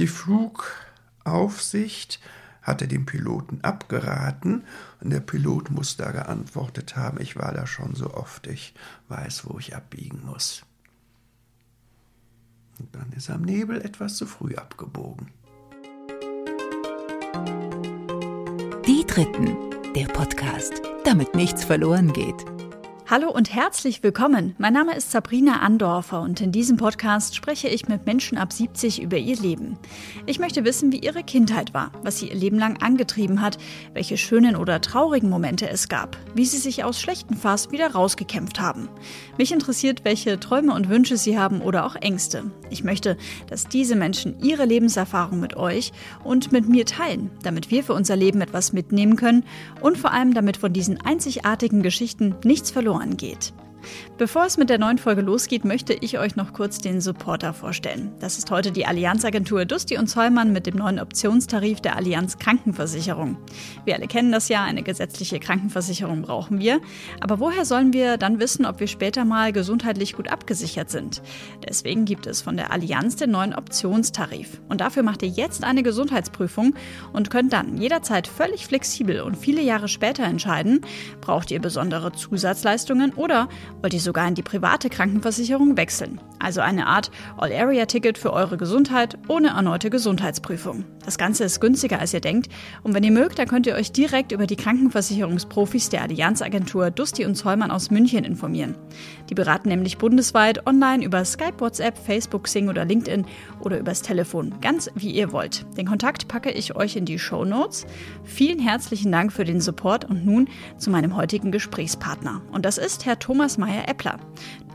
Die Flugaufsicht hatte dem Piloten abgeraten und der Pilot muss da geantwortet haben, ich war da schon so oft, ich weiß, wo ich abbiegen muss. Und dann ist er am Nebel etwas zu früh abgebogen. Die Dritten, der Podcast, damit nichts verloren geht. Hallo und herzlich willkommen. Mein Name ist Sabrina Andorfer und in diesem Podcast spreche ich mit Menschen ab 70 über ihr Leben. Ich möchte wissen, wie ihre Kindheit war, was sie ihr Leben lang angetrieben hat, welche schönen oder traurigen Momente es gab, wie sie sich aus schlechten Phasen wieder rausgekämpft haben. Mich interessiert, welche Träume und Wünsche sie haben oder auch Ängste. Ich möchte, dass diese Menschen ihre Lebenserfahrung mit euch und mit mir teilen, damit wir für unser Leben etwas mitnehmen können und vor allem damit von diesen einzigartigen Geschichten nichts verloren angeht. Bevor es mit der neuen Folge losgeht, möchte ich euch noch kurz den Supporter vorstellen. Das ist heute die Allianz-Agentur Dusti und Zollmann mit dem neuen Optionstarif der Allianz Krankenversicherung. Wir alle kennen das ja, eine gesetzliche Krankenversicherung brauchen wir. Aber woher sollen wir dann wissen, ob wir später mal gesundheitlich gut abgesichert sind? Deswegen gibt es von der Allianz den neuen Optionstarif. Und dafür macht ihr jetzt eine Gesundheitsprüfung und könnt dann jederzeit völlig flexibel und viele Jahre später entscheiden, braucht ihr besondere Zusatzleistungen oder wollt ihr sogar in die private Krankenversicherung wechseln. Also eine Art All-Area-Ticket für eure Gesundheit ohne erneute Gesundheitsprüfung. Das Ganze ist günstiger, als ihr denkt. Und wenn ihr mögt, dann könnt ihr euch direkt über die Krankenversicherungsprofis der Allianz-Agentur Dusti und Zollmann aus München informieren. Die beraten nämlich bundesweit online über Skype, WhatsApp, Facebook, Xing oder LinkedIn oder übers Telefon. Ganz wie ihr wollt. Den Kontakt packe ich euch in die Shownotes. Vielen herzlichen Dank für den Support und nun zu meinem heutigen Gesprächspartner. Und das ist Herr Thomas Meyer-Eppler.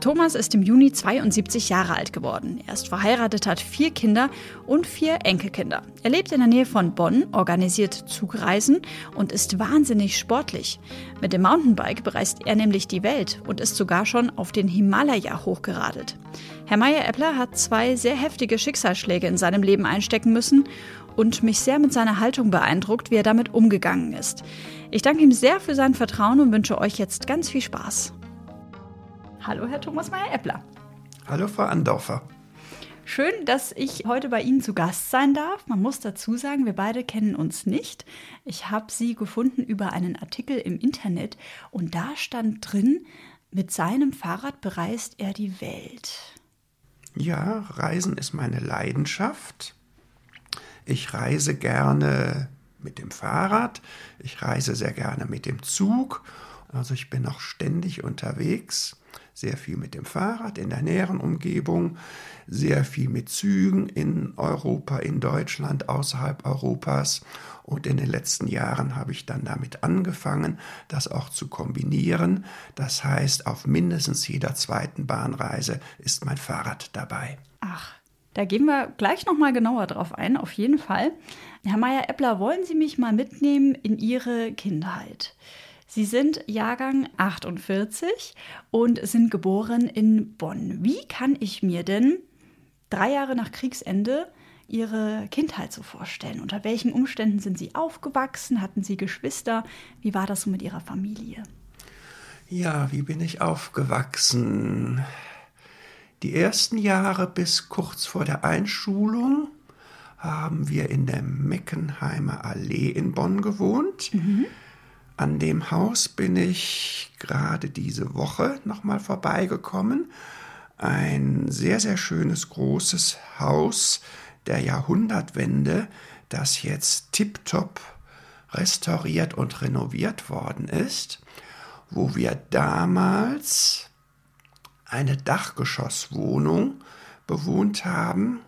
Thomas ist im Juni 72 Jahre alt geworden. Er ist verheiratet, hat 4 Kinder und 4 Enkelkinder. Er lebt in der Nähe von Bonn, organisiert Zugreisen und ist wahnsinnig sportlich. Mit dem Mountainbike bereist er nämlich die Welt und ist sogar schon auf den Himalaya hochgeradelt. Herr Meyer-Eppler hat 2 sehr heftige Schicksalsschläge in seinem Leben einstecken müssen und mich sehr mit seiner Haltung beeindruckt, wie er damit umgegangen ist. Ich danke ihm sehr für sein Vertrauen und wünsche euch jetzt ganz viel Spaß. Hallo, Herr Thomas Meyer-Eppler. Hallo, Frau Andorfer. Schön, dass ich heute bei Ihnen zu Gast sein darf. Man muss dazu sagen, wir beide kennen uns nicht. Ich habe Sie gefunden über einen Artikel im Internet und da stand drin, mit seinem Fahrrad bereist er die Welt. Ja, Reisen ist meine Leidenschaft. Ich reise gerne mit dem Fahrrad. Ich reise sehr gerne mit dem Zug. Also ich bin auch ständig unterwegs. Sehr viel mit dem Fahrrad in der näheren Umgebung, sehr viel mit Zügen in Europa, in Deutschland, außerhalb Europas. Und in den letzten Jahren habe ich dann damit angefangen, das auch zu kombinieren. Das heißt, auf mindestens jeder zweiten Bahnreise ist mein Fahrrad dabei. Ach, da gehen wir gleich nochmal genauer drauf ein, auf jeden Fall. Herr Meyer-Eppler, wollen Sie mich mal mitnehmen in Ihre Kindheit? Sie sind Jahrgang 48 und sind geboren in Bonn. Wie kann ich mir denn 3 Jahre nach Kriegsende Ihre Kindheit so vorstellen? Unter welchen Umständen sind Sie aufgewachsen? Hatten Sie Geschwister? Wie war das so mit Ihrer Familie? Ja, wie bin ich aufgewachsen? Die ersten Jahre bis kurz vor der Einschulung haben wir in der Meckenheimer Allee in Bonn gewohnt. Mhm. An dem Haus bin ich gerade diese Woche nochmal vorbeigekommen. Ein sehr, sehr schönes, großes Haus der Jahrhundertwende, das jetzt tiptop restauriert und renoviert worden ist, wo wir damals eine Dachgeschosswohnung bewohnt haben.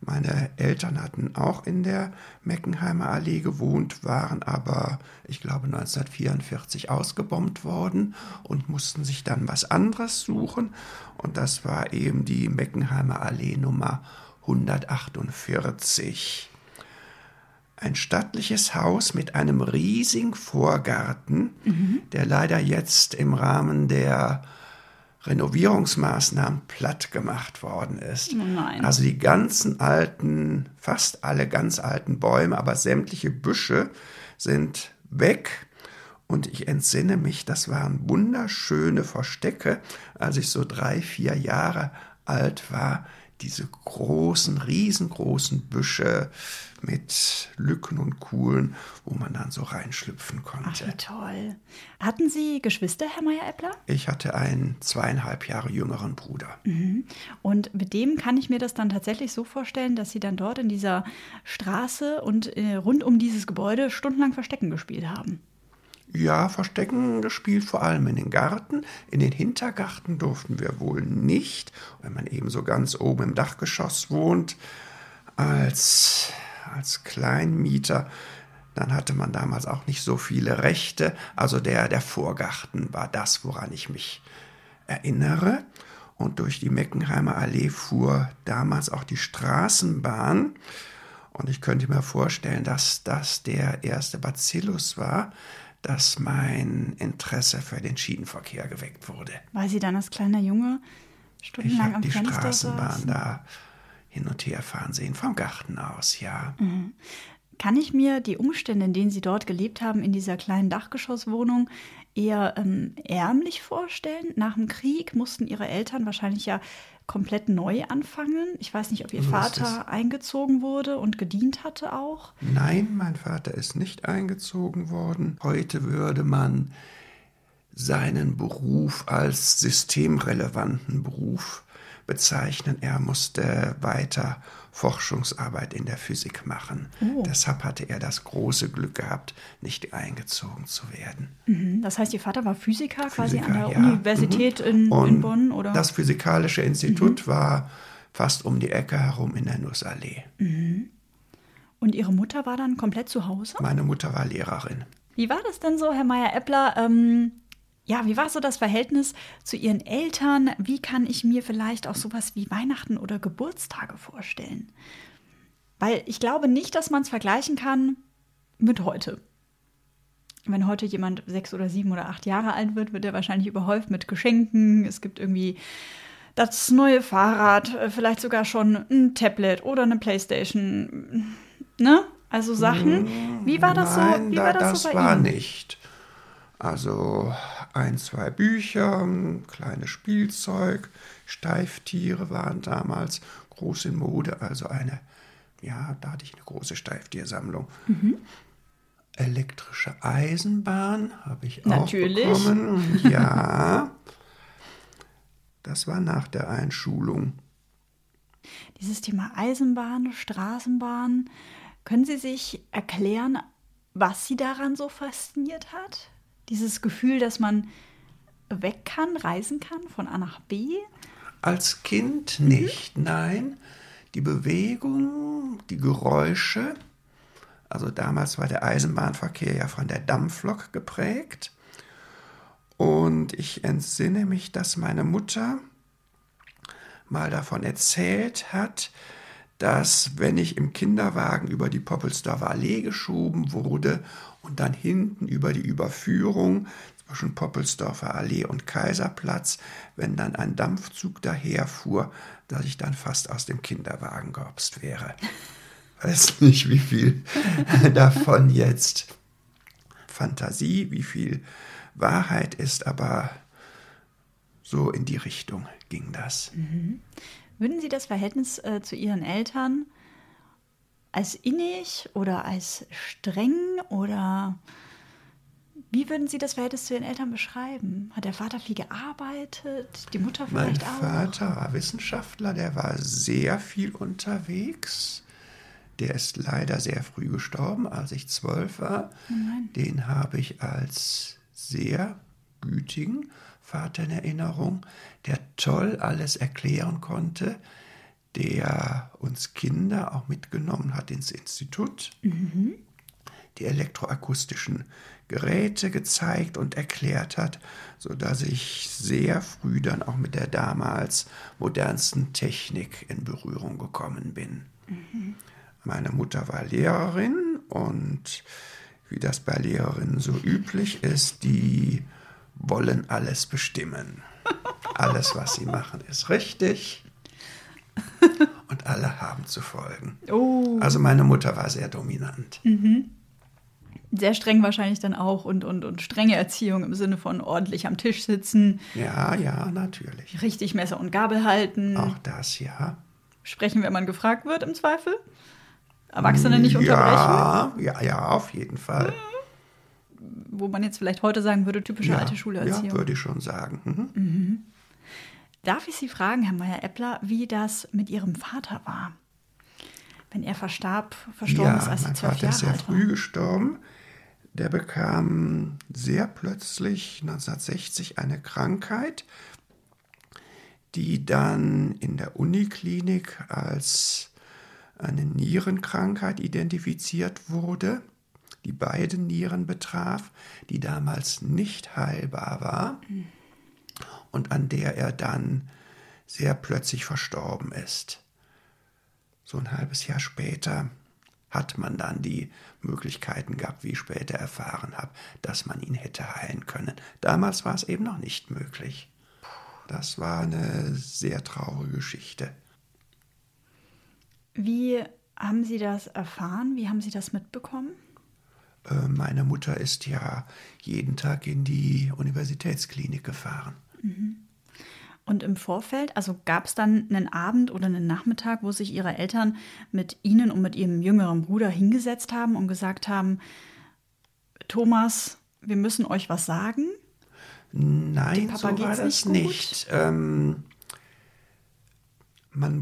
Meine Eltern hatten auch in der Meckenheimer Allee gewohnt, waren aber, ich glaube, 1944 ausgebombt worden und mussten sich dann was anderes suchen. Und das war eben die Meckenheimer Allee Nummer 148. Ein stattliches Haus mit einem riesigen Vorgarten, der leider jetzt im Rahmen der Renovierungsmaßnahmen platt gemacht worden ist. Nein. Also die ganzen alten, fast alle ganz alten Bäume, aber sämtliche Büsche sind weg. Und ich entsinne mich, das waren wunderschöne Verstecke, als ich so 3, 4 Jahre alt war, diese großen, riesengroßen Büsche mit Lücken und Kuhlen, wo man dann so reinschlüpfen konnte. Ach, wie toll. Hatten Sie Geschwister, Herr Meyer-Eppler? Ich hatte einen 2,5 Jahre jüngeren Bruder. Mhm. Und mit dem kann ich mir das dann tatsächlich so vorstellen, dass Sie dann dort in dieser Straße und rund um dieses Gebäude stundenlang Verstecken gespielt haben. Ja, Verstecken gespielt, vor allem in den Garten. In den Hintergarten durften wir wohl nicht, wenn man eben so ganz oben im Dachgeschoss wohnt, als Kleinmieter. Dann hatte man damals auch nicht so viele Rechte. Also der Vorgarten war das, woran ich mich erinnere. Und durch die Meckenheimer Allee fuhr damals auch die Straßenbahn. Und ich könnte mir vorstellen, dass das der erste Bacillus war, dass mein Interesse für den Schienenverkehr geweckt wurde. Weil Sie dann als kleiner Junge stundenlang am Fenster saßen? Ich habe die Straßenbahn da hin und her fahren sehen, vom Garten aus, ja. Mhm. Kann ich mir die Umstände, in denen Sie dort gelebt haben, in dieser kleinen Dachgeschosswohnung, eher ärmlich vorstellen? Nach dem Krieg mussten Ihre Eltern wahrscheinlich ja komplett neu anfangen. Ich weiß nicht, ob Ihr Vater eingezogen wurde und gedient hatte auch. Nein, mein Vater ist nicht eingezogen worden. Heute würde man seinen Beruf als systemrelevanten Beruf bezeichnen. Er musste weiter Forschungsarbeit in der Physik machen. Oh. Deshalb hatte er das große Glück gehabt, nicht eingezogen zu werden. Mhm. Das heißt, Ihr Vater war Physiker quasi an der Universität in Bonn? Oder? Das Physikalische Institut war fast um die Ecke herum in der Nussallee. Mhm. Und Ihre Mutter war dann komplett zu Hause? Meine Mutter war Lehrerin. Wie war das denn so, Herr Meyer-Eppler? Ja, wie war so das Verhältnis zu Ihren Eltern? Wie kann ich mir vielleicht auch sowas wie Weihnachten oder Geburtstage vorstellen? Weil ich glaube nicht, dass man es vergleichen kann mit heute. Wenn heute jemand 6 oder 7 oder 8 Jahre alt wird, wird er wahrscheinlich überhäuft mit Geschenken. Es gibt irgendwie das neue Fahrrad, vielleicht sogar schon ein Tablet oder eine Playstation. Ne? Also Sachen. Wie war das so? Wie war das so bei Ihnen? Das war nicht. Also 1, 2 Bücher, kleines Spielzeug, Steiftiere waren damals groß in Mode, also da hatte ich eine große Steiftiersammlung. Mhm. Elektrische Eisenbahn habe ich auch bekommen. Ja, das war nach der Einschulung. Dieses Thema Eisenbahn, Straßenbahn, können Sie sich erklären, was Sie daran so fasziniert hat? Dieses Gefühl, dass man weg kann, reisen kann, von A nach B? Als Kind nicht, nein. Die Bewegung, die Geräusche. Also damals war der Eisenbahnverkehr ja von der Dampflok geprägt. Und ich entsinne mich, dass meine Mutter mal davon erzählt hat, dass, wenn ich im Kinderwagen über die Poppelsdorfer Allee geschoben wurde und dann hinten über die Überführung zwischen Poppelsdorfer Allee und Kaiserplatz, wenn dann ein Dampfzug daherfuhr, dass ich dann fast aus dem Kinderwagen gehopst wäre. Ich weiß nicht, wie viel davon jetzt Fantasie, wie viel Wahrheit ist, aber so in die Richtung ging das. Mhm. Würden Sie das Verhältnis zu Ihren Eltern als innig oder als streng oder wie würden Sie das Verhältnis zu Ihren Eltern beschreiben? Hat der Vater viel gearbeitet, die Mutter vielleicht auch? Mein Vater war Wissenschaftler, der war sehr viel unterwegs. Der ist leider sehr früh gestorben, als ich 12 war. Nein. Den habe ich als sehr gütigen Vater in Erinnerung, der toll alles erklären konnte, der uns Kinder auch mitgenommen hat ins Institut, die elektroakustischen Geräte gezeigt und erklärt hat, sodass ich sehr früh dann auch mit der damals modernsten Technik in Berührung gekommen bin. Mhm. Meine Mutter war Lehrerin und wie das bei Lehrerinnen so üblich ist, die wollen alles bestimmen. Alles, was sie machen, ist richtig. Und alle haben zu folgen. Oh. Also meine Mutter war sehr dominant. Mhm. Sehr streng wahrscheinlich dann auch und strenge Erziehung im Sinne von ordentlich am Tisch sitzen. Ja, natürlich. Richtig Messer und Gabel halten. Auch das, ja. sprechen, wenn man gefragt wird im Zweifel. Erwachsene nicht unterbrechen. Ja, ja, ja, auf jeden Fall. Mhm. Wo man jetzt vielleicht heute sagen würde, typische alte Schulerziehung. Ja, würde ich schon sagen. Mhm. Mhm. Darf ich Sie fragen, Herr Meyer-Eppler, wie das mit Ihrem Vater war? Wenn er verstorben ist, als Sie 12 Jahre alt waren. Mein Vater ist sehr früh gestorben. Der bekam sehr plötzlich 1960 eine Krankheit, die dann in der Uniklinik als eine Nierenkrankheit identifiziert wurde, die beide Nieren betraf, die damals nicht heilbar war und an der er dann sehr plötzlich verstorben ist. So ein halbes Jahr später hat man dann die Möglichkeiten gehabt, wie ich später erfahren habe, dass man ihn hätte heilen können. Damals war es eben noch nicht möglich. Das war eine sehr traurige Geschichte. Wie haben Sie das erfahren? Wie haben Sie das mitbekommen? Meine Mutter ist ja jeden Tag in die Universitätsklinik gefahren. Mhm. Und im Vorfeld, also gab es dann einen Abend oder einen Nachmittag, wo sich Ihre Eltern mit Ihnen und mit Ihrem jüngeren Bruder hingesetzt haben und gesagt haben, Thomas, wir müssen euch was sagen? Nein, so war das nicht. Man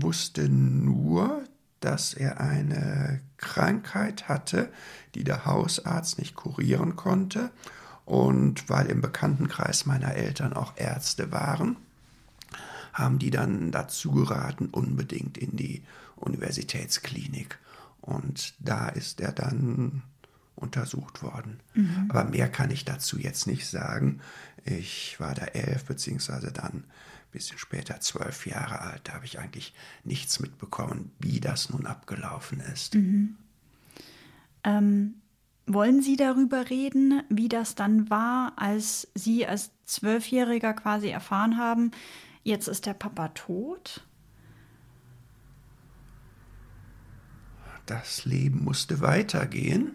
wusste nur, dass er eine Krankheit hatte, die der Hausarzt nicht kurieren konnte. Und weil im Bekanntenkreis meiner Eltern auch Ärzte waren, haben die dann dazu geraten, unbedingt in die Universitätsklinik. Und da ist er dann untersucht worden. Mhm. Aber mehr kann ich dazu jetzt nicht sagen. Ich war da 11, beziehungsweise dann ein bisschen später 12 Jahre alt. Da habe ich eigentlich nichts mitbekommen, wie das nun abgelaufen ist. Mhm. Wollen Sie darüber reden, wie das dann war, als Sie als 12-Jähriger quasi erfahren haben, jetzt ist der Papa tot? Das Leben musste weitergehen.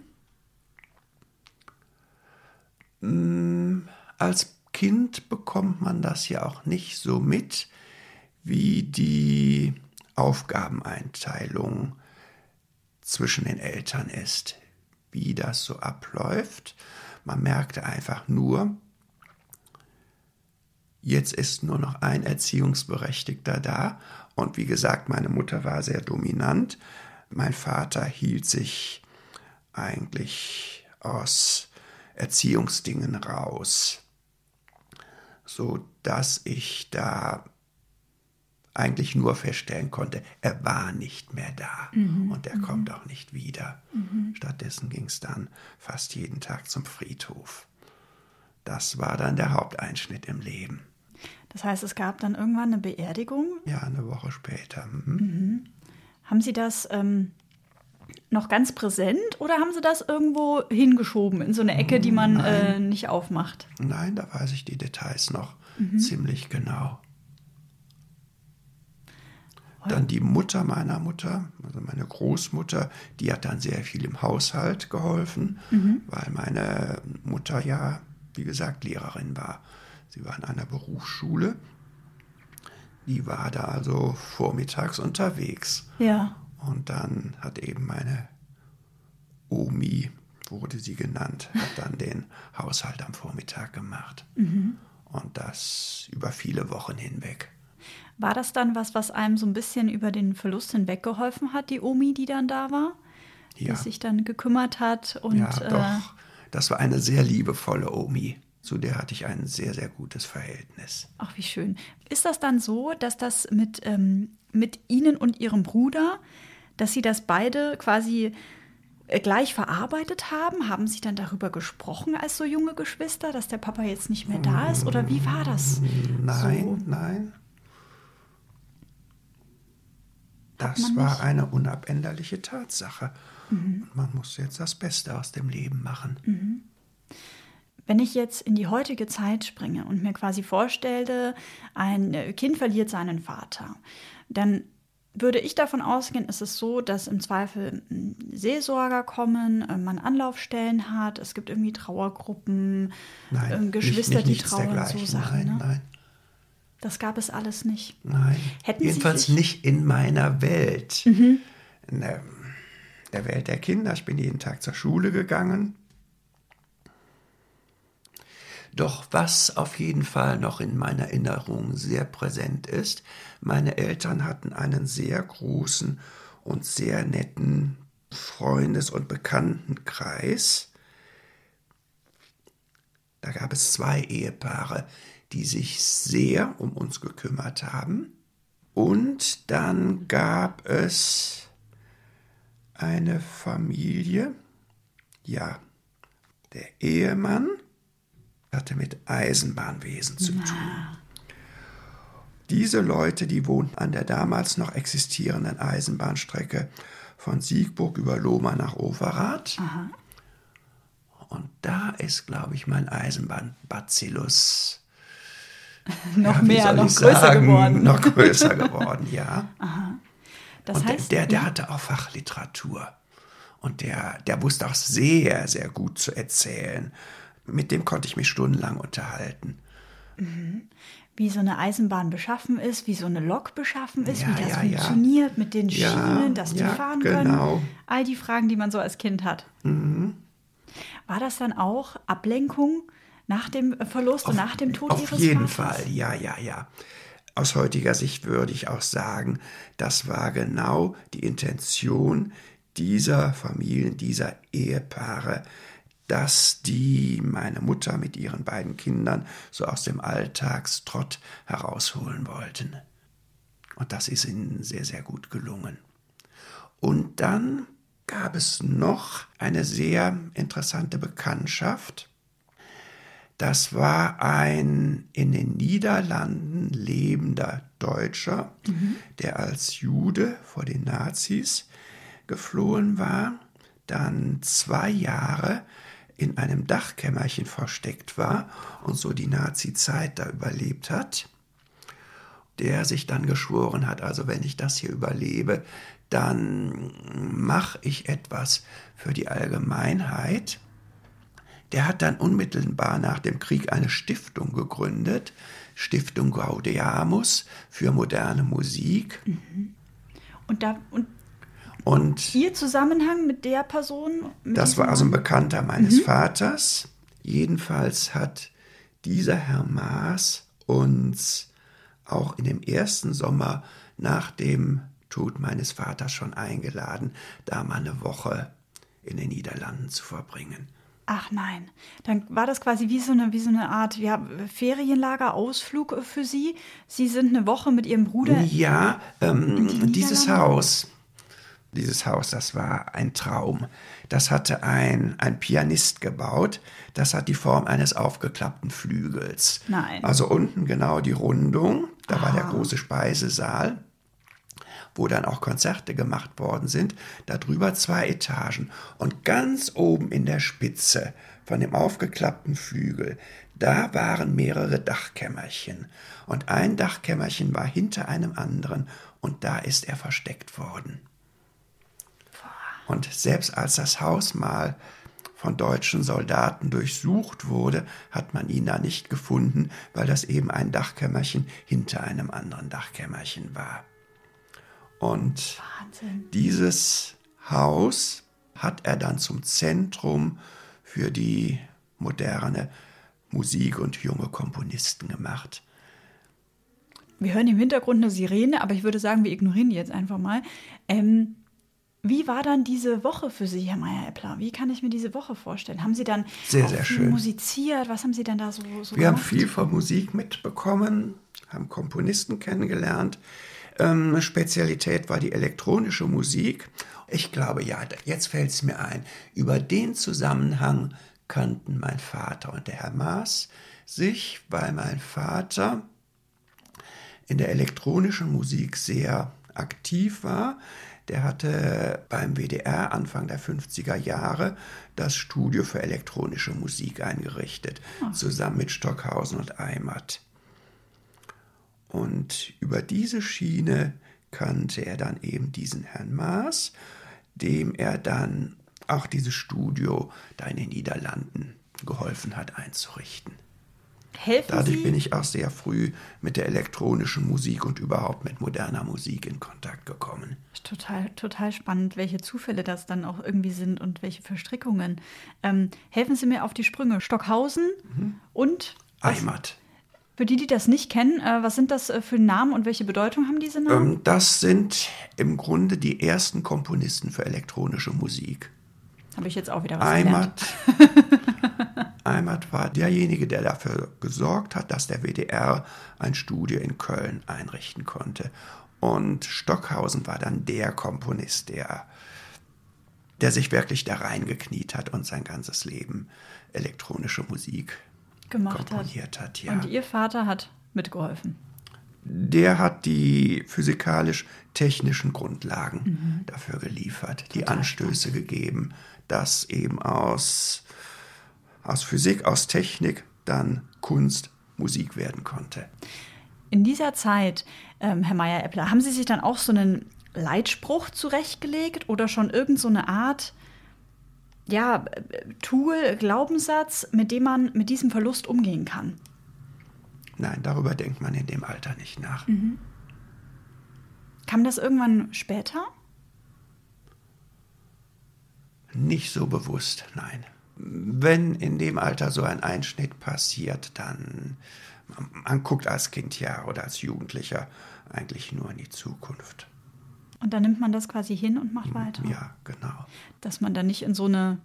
Als Kind bekommt man das ja auch nicht so mit, wie die Aufgabeneinteilung zwischen den Eltern ist, wie das so abläuft. Man merkte einfach nur, jetzt ist nur noch ein Erziehungsberechtigter da. Und wie gesagt, meine Mutter war sehr dominant. Mein Vater hielt sich eigentlich aus Erziehungsdingen raus, sodass ich da eigentlich nur feststellen konnte, er war nicht mehr da und er kommt auch nicht wieder. Mhm. Stattdessen ging es dann fast jeden Tag zum Friedhof. Das war dann der Haupteinschnitt im Leben. Das heißt, es gab dann irgendwann eine Beerdigung? Ja, eine Woche später. Mhm. Mhm. Haben Sie das noch ganz präsent oder haben Sie das irgendwo hingeschoben in so eine Ecke, die man nicht aufmacht? Nein, da weiß ich die Details noch ziemlich genau. Dann die Mutter meiner Mutter, also meine Großmutter, die hat dann sehr viel im Haushalt geholfen, weil meine Mutter ja, wie gesagt, Lehrerin war. Sie war in einer Berufsschule. Die war da also vormittags unterwegs. Ja. Und dann hat eben meine Omi, wurde sie genannt, hat dann den Haushalt am Vormittag gemacht. Mhm. Und das über viele Wochen hinweg. War das dann was einem so ein bisschen über den Verlust hinweg geholfen hat, die Omi, die dann da war? Ja. Die sich dann gekümmert hat und... Ja, doch. Das war eine sehr liebevolle Omi. Zu der hatte ich ein sehr, sehr gutes Verhältnis. Ach, wie schön. Ist das dann so, dass das mit Ihnen und Ihrem Bruder, dass Sie das beide quasi gleich verarbeitet haben? Haben Sie dann darüber gesprochen als so junge Geschwister, dass der Papa jetzt nicht mehr da ist? Oder wie war das? Nein, so? Nein. Das war eine unabänderliche Tatsache. Mhm. Und man muss jetzt das Beste aus dem Leben machen. Mhm. Wenn ich jetzt in die heutige Zeit springe und mir quasi vorstelle, ein Kind verliert seinen Vater, dann würde ich davon ausgehen, es ist so, dass im Zweifel Seelsorger kommen, man Anlaufstellen hat, es gibt irgendwie Trauergruppen, Geschwister, die trauern, so Sachen. Nein, ne? Nein. Das gab es alles nicht. Nein, jedenfalls nicht in meiner Welt. Mhm. In der Welt der Kinder. Ich bin jeden Tag zur Schule gegangen. Doch was auf jeden Fall noch in meiner Erinnerung sehr präsent ist, meine Eltern hatten einen sehr großen und sehr netten Freundes- und Bekanntenkreis. Da gab es zwei Ehepaare, die sich sehr um uns gekümmert haben. Und dann gab es eine Familie, ja, der Ehemann hatte mit Eisenbahnwesen zu tun. Diese Leute, die wohnten an der damals noch existierenden Eisenbahnstrecke von Siegburg über Lohmar nach Overath. Aha. Und da ist, glaube ich, mein Eisenbahnbazillus noch größer geworden, ja. Aha. Das und heißt, der hatte auch Fachliteratur. Und der wusste auch sehr, sehr gut zu erzählen. Mit dem konnte ich mich stundenlang unterhalten. Mhm. Wie so eine Eisenbahn beschaffen ist, wie so eine Lok beschaffen ist, wie das funktioniert mit den Schienen, dass die fahren können. All die Fragen, die man so als Kind hat. Mhm. War das dann auch Ablenkung nach dem Verlust und nach dem Tod Ihres Vaters? Auf jeden Fall, ja. Aus heutiger Sicht würde ich auch sagen, das war genau die Intention dieser Familien, dieser Ehepaare, dass die meine Mutter mit ihren beiden Kindern so aus dem Alltagstrott herausholen wollten. Und das ist ihnen sehr, sehr gut gelungen. Und dann gab es noch eine sehr interessante Bekanntschaft. Das war ein in den Niederlanden lebender Deutscher, der als Jude vor den Nazis geflohen war, dann 2 Jahre in einem Dachkämmerchen versteckt war und so die Nazi-Zeit da überlebt hat, der sich dann geschworen hat, also wenn ich das hier überlebe, dann mache ich etwas für die Allgemeinheit. Der hat dann unmittelbar nach dem Krieg eine Stiftung gegründet, Stiftung Gaudeamus für moderne Musik. Mhm. Und Ihr Zusammenhang mit der Person? Das war also ein Bekannter meines Vaters. Jedenfalls hat dieser Herr Maas uns auch in dem ersten Sommer nach dem Tod meines Vaters schon eingeladen, da mal eine Woche in den Niederlanden zu verbringen. Ach nein, dann war das quasi wie so eine Art Ferienlager, Ausflug für Sie. Sie sind eine Woche mit Ihrem Bruder? Ja, dieses Haus, das war ein Traum. Das hatte ein Pianist gebaut. Das hat die Form eines aufgeklappten Flügels. Nein. Also unten genau die Rundung. Da war der große Speisesaal, wo dann auch Konzerte gemacht worden sind. Darüber 2 Etagen. Und ganz oben in der Spitze von dem aufgeklappten Flügel, da waren mehrere Dachkämmerchen. Und ein Dachkämmerchen war hinter einem anderen. Und da ist er versteckt worden. Und selbst als das Haus mal von deutschen Soldaten durchsucht wurde, hat man ihn da nicht gefunden, weil das eben ein Dachkämmerchen hinter einem anderen Dachkämmerchen war. Und dieses Haus hat er dann zum Zentrum für die moderne Musik und junge Komponisten gemacht. Wir hören im Hintergrund eine Sirene, aber ich würde sagen, wir ignorieren die jetzt einfach mal. Wie war dann diese Woche für Sie, Herr Meyer-Eppler? Wie kann ich mir diese Woche vorstellen? Haben Sie dann sehr viel musiziert? Was haben Sie denn da so Wir gemacht? Haben viel von Musik mitbekommen, haben Komponisten kennengelernt. Spezialität war die elektronische Musik. Ich glaube, jetzt fällt es mir ein. Über den Zusammenhang kannten mein Vater und der Herr Maas sich, weil mein Vater in der elektronischen Musik sehr aktiv war. Der hatte beim WDR Anfang der 50er Jahre das Studio für elektronische Musik eingerichtet, zusammen mit Stockhausen und Eimert. Und über diese Schiene kannte er dann eben diesen Herrn Maas, dem er dann auch dieses Studio da in den Niederlanden geholfen hat einzurichten. Helfen Dadurch Sie? Bin ich auch sehr früh mit der elektronischen Musik und überhaupt mit moderner Musik in Kontakt gekommen. Total spannend, welche Zufälle das dann auch irgendwie sind und welche Verstrickungen. Helfen Sie mir auf die Sprünge. Stockhausen und Eimert. Für die das nicht kennen, was sind das für Namen und welche Bedeutung haben diese Namen? Das sind im Grunde die ersten Komponisten für elektronische Musik. Habe ich jetzt auch wieder was gelernt. Eimert war derjenige, der dafür gesorgt hat, dass der WDR ein Studio in Köln einrichten konnte. Und Stockhausen war dann der Komponist, der sich wirklich da reingekniet hat und sein ganzes Leben elektronische Musik komponiert hat. Ja. Und Ihr Vater hat mitgeholfen? Der hat die physikalisch-technischen Grundlagen dafür geliefert, die Anstöße gegeben, dass eben aus Physik, aus Technik dann Kunst, Musik werden konnte. In dieser Zeit, Herr Meyer-Eppler, haben Sie sich dann auch so einen Leitspruch zurechtgelegt oder schon irgend so eine Art Tool, Glaubenssatz, mit dem man mit diesem Verlust umgehen kann? Nein, darüber denkt man in dem Alter nicht nach. Mhm. Kam das irgendwann später? Nicht so bewusst, nein. Wenn in dem Alter so ein Einschnitt passiert, dann man guckt als Kind oder als Jugendlicher eigentlich nur in die Zukunft. Und dann nimmt man das quasi hin und macht weiter? Ja, genau. Dass man dann nicht in so eine,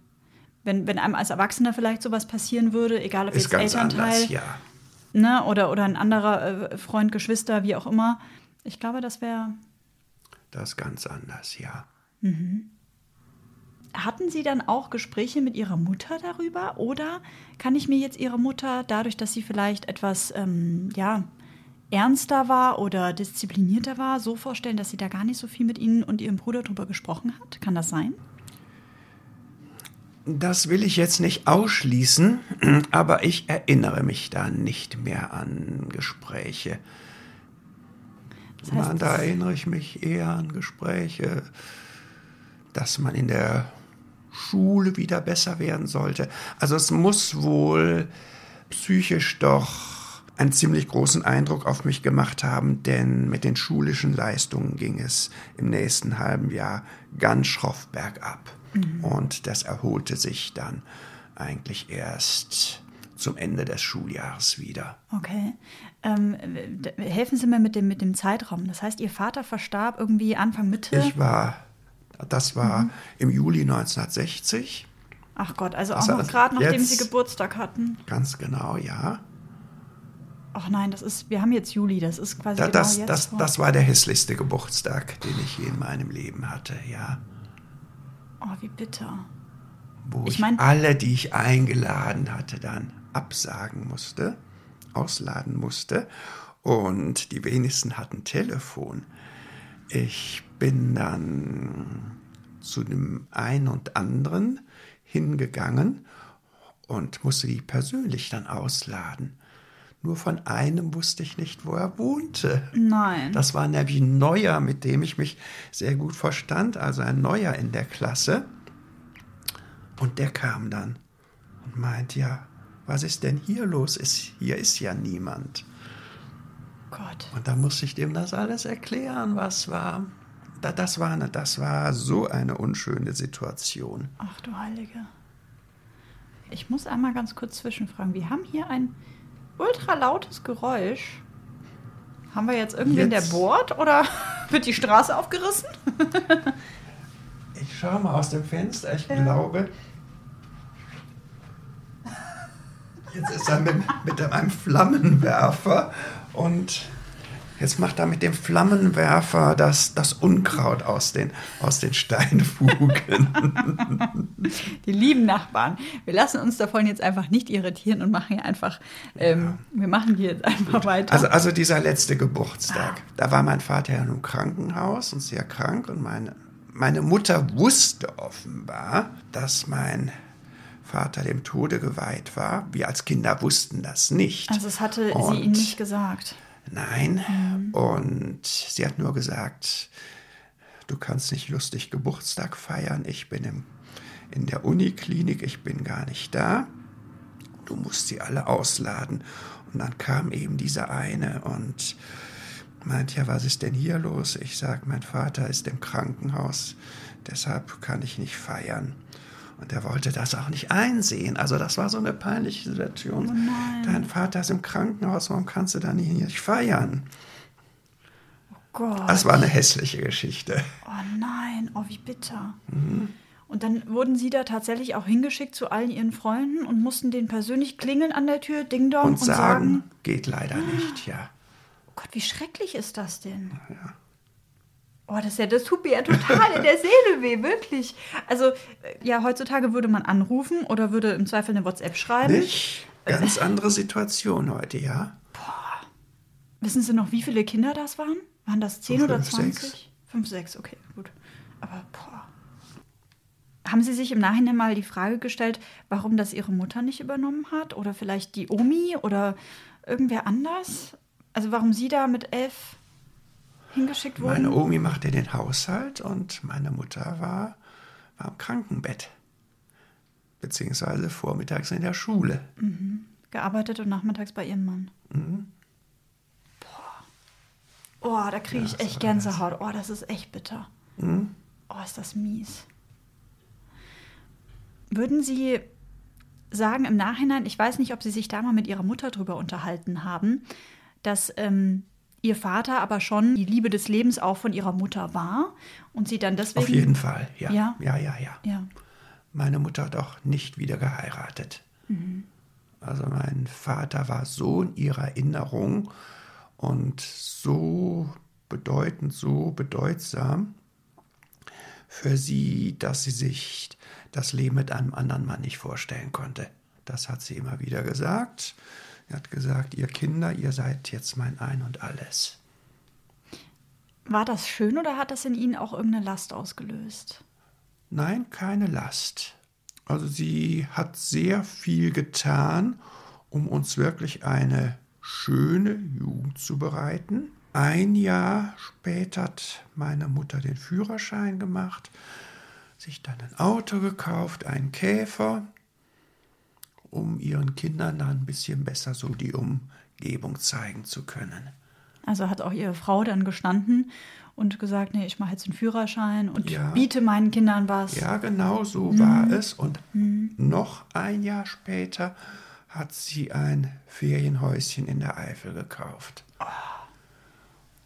wenn einem als Erwachsener vielleicht sowas passieren würde, egal ob jetzt Elternteil, anders, ne, oder ein anderer Freund, Geschwister, wie auch immer. Ich glaube, das wäre... Das ist ganz anders, ja. Mhm. Hatten Sie dann auch Gespräche mit Ihrer Mutter darüber? Oder kann ich mir jetzt Ihre Mutter, dadurch, dass sie vielleicht etwas ernster war oder disziplinierter war, so vorstellen, dass sie da gar nicht so viel mit Ihnen und Ihrem Bruder drüber gesprochen hat? Kann das sein? Das will ich jetzt nicht ausschließen, aber ich erinnere mich da nicht mehr an Gespräche. Das heißt, da erinnere ich mich eher an Gespräche, dass man in der Schule wieder besser werden sollte. Also es muss wohl psychisch doch einen ziemlich großen Eindruck auf mich gemacht haben, denn mit den schulischen Leistungen ging es im nächsten halben Jahr ganz schroff bergab. Mhm. Und das erholte sich dann eigentlich erst zum Ende des Schuljahres wieder. Okay. Helfen Sie mir mit dem Zeitraum. Das heißt, Ihr Vater verstarb irgendwie Anfang, Mitte? Das war im Juli 1960. Ach Gott, also auch noch gerade, nachdem Sie Geburtstag hatten. Ganz genau, ja. Ach nein, wir haben jetzt Juli, das ist quasi jetzt. Das war der hässlichste Geburtstag, den ich je in meinem Leben hatte, ja. Oh, wie bitter. Wo alle, die ich eingeladen hatte, dann ausladen musste. Und die wenigsten hatten Telefon. Ich bin dann zu dem einen und anderen hingegangen und musste die persönlich dann ausladen. Nur von einem wusste ich nicht, wo er wohnte. Nein. Das war nämlich ein Neuer, mit dem ich mich sehr gut verstand, also ein Neuer in der Klasse. Und der kam dann und meint, was ist denn hier los? Hier ist ja niemand. Gott. Und da musste ich dem das alles erklären, was war. Das war so eine unschöne Situation. Ach du Heilige. Ich muss einmal ganz kurz zwischenfragen. Wir haben hier ein ultra lautes Geräusch. Haben wir jetzt irgendwen, der bohrt? Oder wird die Straße aufgerissen? Ich schaue mal aus dem Fenster. Ich glaube, jetzt ist er mit einem Flammenwerfer. Und jetzt macht er mit dem Flammenwerfer das Unkraut aus den Steinfugen. Die lieben Nachbarn. Wir lassen uns davon jetzt einfach nicht irritieren und machen wir machen hier jetzt einfach weiter. Also dieser letzte Geburtstag. Da war mein Vater ja im Krankenhaus und sehr krank. Und meine Mutter wusste offenbar, dass mein Vater dem Tode geweiht war. Wir als Kinder wussten das nicht. Also das hatte sie ihm nicht gesagt? Nein. Mhm. Und sie hat nur gesagt, du kannst nicht lustig Geburtstag feiern. Ich bin in der Uniklinik, ich bin gar nicht da. du musst die alle ausladen. Und dann kam eben dieser eine und meint, ja, was ist denn hier los? Ich sag, mein Vater ist im Krankenhaus, deshalb kann ich nicht feiern. Und er wollte das auch nicht einsehen. Also das war so eine peinliche Situation. Oh, dein Vater ist im Krankenhaus, warum kannst du da nicht feiern? Oh Gott. Das war eine hässliche Geschichte. Oh nein, oh wie bitter. Mhm. Und dann wurden sie da tatsächlich auch hingeschickt zu allen ihren Freunden und mussten denen persönlich klingeln an der Tür, Ding Dong, und sagen, geht leider nicht, ja. Oh Gott, wie schrecklich ist das denn? Ja. Oh, das tut mir ja total in der Seele weh, wirklich. Also, ja, heutzutage würde man anrufen oder würde im Zweifel eine WhatsApp schreiben. Nicht? Ganz andere Situation heute, ja. Boah. Wissen Sie noch, wie viele Kinder das waren? Waren das 10 oder 20? 6. 5, 6, okay, gut. Aber, boah. Haben Sie sich im Nachhinein mal die Frage gestellt, warum das Ihre Mutter nicht übernommen hat? Oder vielleicht die Omi oder irgendwer anders? Also, warum Sie da mit 11... hingeschickt wurden? Meine Omi machte den Haushalt und meine Mutter war im Krankenbett. Beziehungsweise vormittags in der Schule. Mhm. Gearbeitet und nachmittags bei ihrem Mann. Mhm. Boah. Oh, da kriege ich echt Gänsehaut. Oh, das ist echt bitter. Mhm. Oh, ist das mies. Würden Sie sagen im Nachhinein, ich weiß nicht, ob Sie sich da mal mit Ihrer Mutter drüber unterhalten haben, dass Ihr Vater aber schon die Liebe des Lebens auch von ihrer Mutter war und sie dann deswegen... Auf jeden Fall, ja. Ja. Meine Mutter hat auch nicht wieder geheiratet. Mhm. Also mein Vater war so in ihrer Erinnerung und so bedeutend, so bedeutsam für sie, dass sie sich das Leben mit einem anderen Mann nicht vorstellen konnte. Das hat sie immer wieder gesagt. Er hat gesagt, ihr Kinder, ihr seid jetzt mein Ein und Alles. War das schön oder hat das in Ihnen auch irgendeine Last ausgelöst? Nein, keine Last. Also sie hat sehr viel getan, um uns wirklich eine schöne Jugend zu bereiten. Ein Jahr später hat meine Mutter den Führerschein gemacht, sich dann ein Auto gekauft, einen Käfer, um ihren Kindern dann ein bisschen besser so die Umgebung zeigen zu können. Also hat auch ihre Frau dann gestanden und gesagt, nee, ich mache jetzt einen Führerschein und biete meinen Kindern was. Ja, genau so war es. Und noch ein Jahr später hat sie ein Ferienhäuschen in der Eifel gekauft. Oh.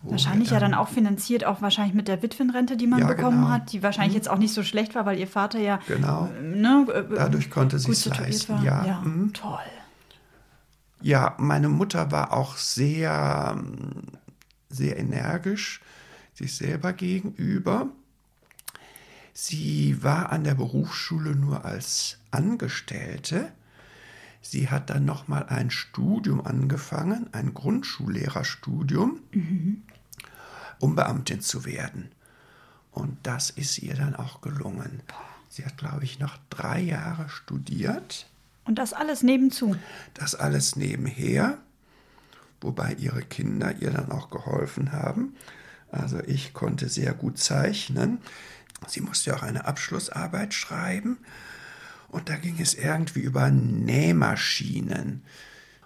Wahrscheinlich dann auch finanziert, auch wahrscheinlich mit der Witwenrente, die man bekommen hat, die wahrscheinlich jetzt auch nicht so schlecht war, weil ihr Vater ja... Genau, dadurch konnte sie es leisten, ja. Mhm. Toll. Ja, meine Mutter war auch sehr, sehr energisch sich selber gegenüber. Sie war an der Berufsschule nur als Angestellte. Sie hat dann nochmal ein Studium angefangen, ein Grundschullehrerstudium, um Beamtin zu werden. Und das ist ihr dann auch gelungen. Sie hat, glaube ich, noch 3 Jahre studiert. Und das alles nebenzu? Das alles nebenher, wobei ihre Kinder ihr dann auch geholfen haben. Also ich konnte sehr gut zeichnen. Sie musste auch eine Abschlussarbeit schreiben. Und da ging es irgendwie über Nähmaschinen.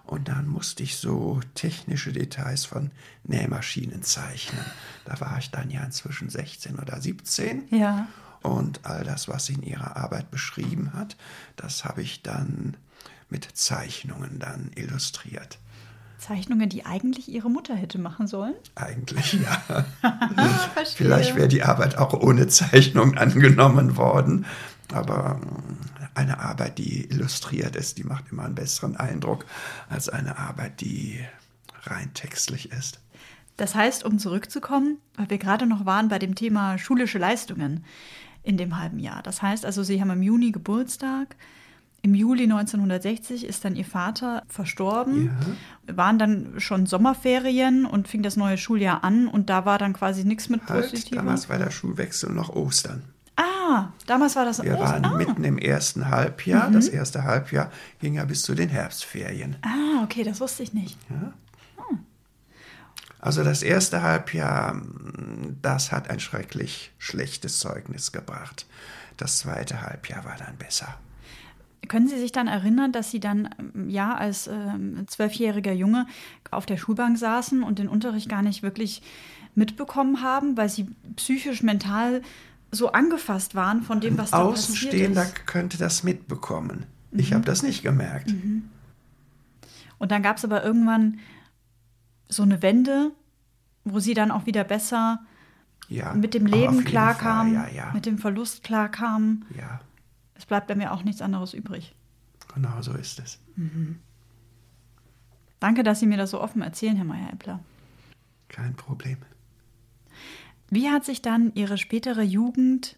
Und dann musste ich so technische Details von Nähmaschinen zeichnen. Da war ich dann ja inzwischen 16 oder 17. Ja. Und all das, was sie in ihrer Arbeit beschrieben hat, das habe ich dann mit Zeichnungen dann illustriert. Zeichnungen, die eigentlich ihre Mutter hätte machen sollen? Eigentlich, ja. Vielleicht wäre die Arbeit auch ohne Zeichnung angenommen worden. Aber eine Arbeit, die illustriert ist, die macht immer einen besseren Eindruck als eine Arbeit, die rein textlich ist. Das heißt, um zurückzukommen, weil wir gerade noch waren bei dem Thema schulische Leistungen in dem halben Jahr. Das heißt also, Sie haben im Juni Geburtstag. Im Juli 1960 ist dann Ihr Vater verstorben, waren dann schon Sommerferien und fing das neue Schuljahr an und da war dann quasi nichts mit Positiven. Damals war der Schulwechsel noch Ostern. Ah, damals war das Ostern. Wir waren mitten im ersten Halbjahr. Das erste Halbjahr ging ja bis zu den Herbstferien. Ah, okay, das wusste ich nicht. Ja. Also das erste Halbjahr, das hat ein schrecklich schlechtes Zeugnis gebracht. Das zweite Halbjahr war dann besser. Können Sie sich dann erinnern, dass Sie dann ja als 12-jähriger Junge auf der Schulbank saßen und den Unterricht gar nicht wirklich mitbekommen haben, weil Sie psychisch, mental so angefasst waren von dem, was da passiert ist? Außenstehender könnte das mitbekommen. Mhm. Ich habe das nicht gemerkt. Mhm. Und dann gab es aber irgendwann so eine Wende, wo Sie dann auch wieder besser mit dem Leben klarkamen, mit dem Verlust klarkamen. Ja. Es bleibt bei mir auch nichts anderes übrig. Genau, so ist es. Mhm. Danke, dass Sie mir das so offen erzählen, Herr Meyer-Eppler. Kein Problem. Wie hat sich dann Ihre spätere Jugend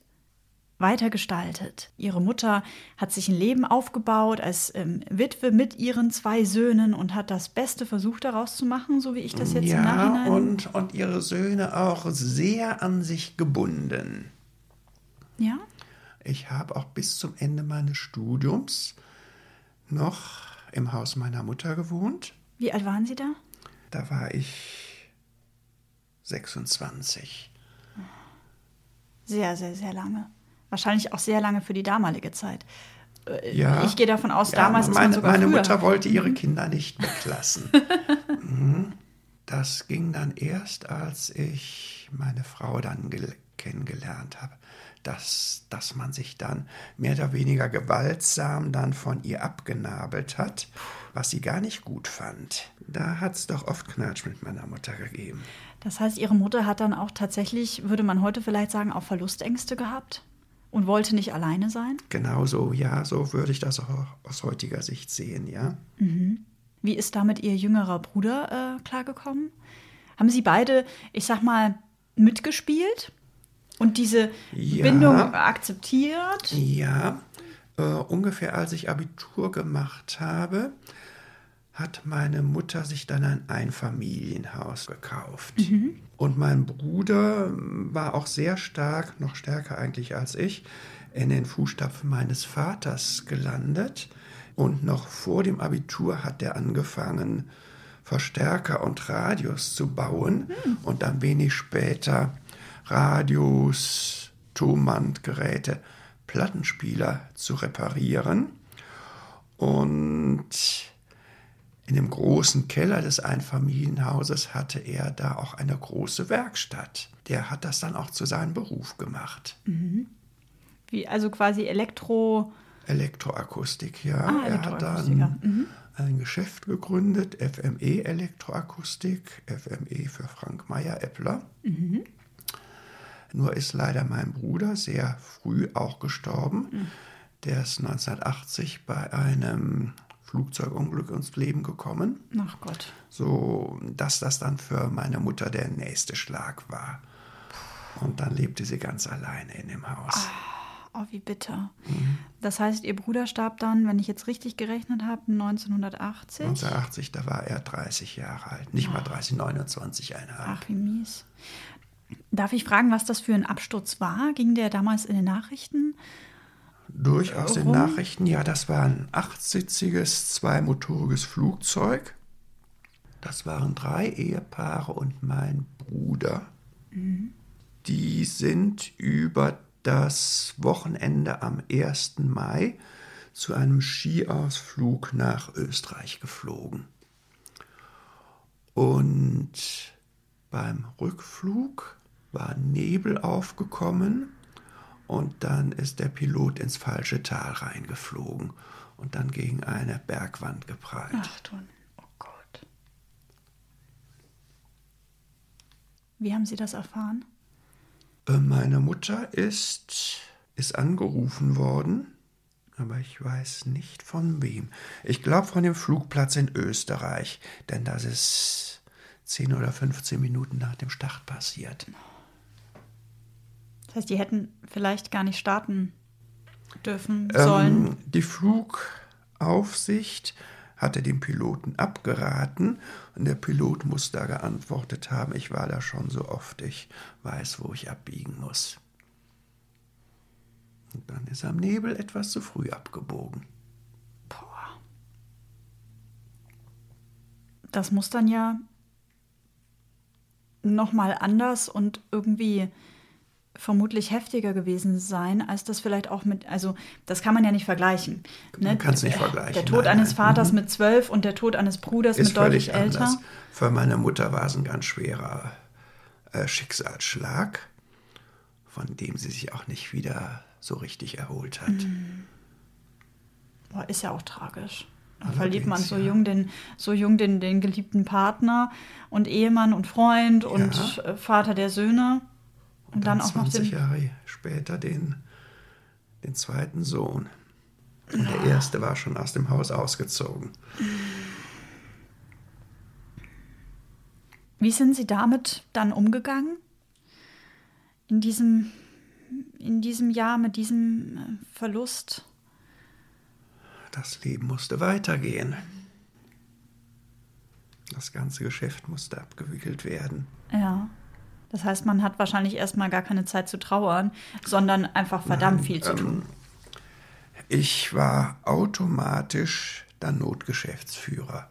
weitergestaltet? Ihre Mutter hat sich ein Leben aufgebaut als Witwe mit ihren 2 Söhnen und hat das Beste versucht, daraus zu machen, so wie ich das jetzt im Nachhinein... Ja, und ihre Söhne auch sehr an sich gebunden. Ja. Ich habe auch bis zum Ende meines Studiums noch im Haus meiner Mutter gewohnt. Wie alt waren Sie da? Da war ich 26. Sehr, sehr, sehr lange. Wahrscheinlich auch sehr lange für die damalige Zeit. Ja, ich gehe davon aus, damals ist man sogar früher. Meine Mutter wollte ihre Kinder nicht weglassen. Das ging dann erst, als ich meine Frau dann kennengelernt habe. Dass man sich dann mehr oder weniger gewaltsam dann von ihr abgenabelt hat, was sie gar nicht gut fand. Da hat es doch oft Knatsch mit meiner Mutter gegeben. Das heißt, Ihre Mutter hat dann auch tatsächlich, würde man heute vielleicht sagen, auch Verlustängste gehabt und wollte nicht alleine sein? Genau so, ja, so würde ich das auch aus heutiger Sicht sehen, ja. Mhm. Wie ist damit Ihr jüngerer Bruder klargekommen? Haben Sie beide, ich sag mal, mitgespielt? Und diese Bindung akzeptiert? Ja, ungefähr als ich Abitur gemacht habe, hat meine Mutter sich dann ein Einfamilienhaus gekauft. Mhm. Und mein Bruder war auch sehr stark, noch stärker eigentlich als ich, in den Fußstapfen meines Vaters gelandet. Und noch vor dem Abitur hat er angefangen, Verstärker und Radios zu bauen. Mhm. Und dann wenig später... Radios, Tonbandgeräte, Plattenspieler zu reparieren. Und in dem großen Keller des Einfamilienhauses hatte er da auch eine große Werkstatt. Der hat das dann auch zu seinem Beruf gemacht. Mhm. Wie also quasi Elektroakustik, ja. Er hat dann ein Geschäft gegründet, FME Elektroakustik, FME für Frank Meyer-Eppler. Mhm. Nur ist leider mein Bruder sehr früh auch gestorben. Mhm. Der ist 1980 bei einem Flugzeugunglück ums Leben gekommen. Ach Gott. So, dass das dann für meine Mutter der nächste Schlag war. Und dann lebte sie ganz alleine in dem Haus. Oh, wie bitter. Mhm. Das heißt, Ihr Bruder starb dann, wenn ich jetzt richtig gerechnet habe, 1980? 1980, da war er 30 Jahre alt. Nicht mal 30, 29,5. Ach, wie mies. Darf ich fragen, was das für ein Absturz war? Ging der damals in den Nachrichten? Durchaus in den Nachrichten, ja. Das war ein 8-sitziges, 2-motoriges Flugzeug. Das waren 3 Ehepaare und mein Bruder. Mhm. Die sind über das Wochenende am 1. Mai zu einem Skiausflug nach Österreich geflogen. Und... beim Rückflug war Nebel aufgekommen und dann ist der Pilot ins falsche Tal reingeflogen und dann gegen eine Bergwand geprallt. Ach du, oh Gott. Wie haben Sie das erfahren? Meine Mutter ist angerufen worden, aber ich weiß nicht von wem. Ich glaube von dem Flugplatz in Österreich, denn das ist 10 oder 15 Minuten nach dem Start passiert. Das heißt, die hätten vielleicht gar nicht starten dürfen sollen? Die Flugaufsicht hatte dem Piloten abgeraten und der Pilot muss da geantwortet haben, ich war da schon so oft, ich weiß, wo ich abbiegen muss. Und dann ist am Nebel etwas zu früh abgebogen. Boah. Das muss dann ja nochmal anders und irgendwie vermutlich heftiger gewesen sein, als das vielleicht auch mit, also das kann man ja nicht vergleichen. Ne? Man kann es nicht vergleichen. Der Tod eines Vaters mit 12 und der Tod eines Bruders ist mit deutlich älter. Anders. Für meine Mutter war es ein ganz schwerer Schicksalsschlag, von dem sie sich auch nicht wieder so richtig erholt hat. Mhm. Boah, ist ja auch tragisch. Da verliert man so jung den geliebten Partner und Ehemann und Freund und Vater der Söhne. Und dann auch noch 20 Jahre später den zweiten Sohn. Und der erste war schon aus dem Haus ausgezogen. Wie sind Sie damit dann umgegangen? In diesem Jahr mit diesem Verlust? Das Leben musste weitergehen. Das ganze Geschäft musste abgewickelt werden. Ja. Das heißt, man hat wahrscheinlich erstmal gar keine Zeit zu trauern, sondern einfach verdammt viel zu tun. Ich war automatisch dann Notgeschäftsführer.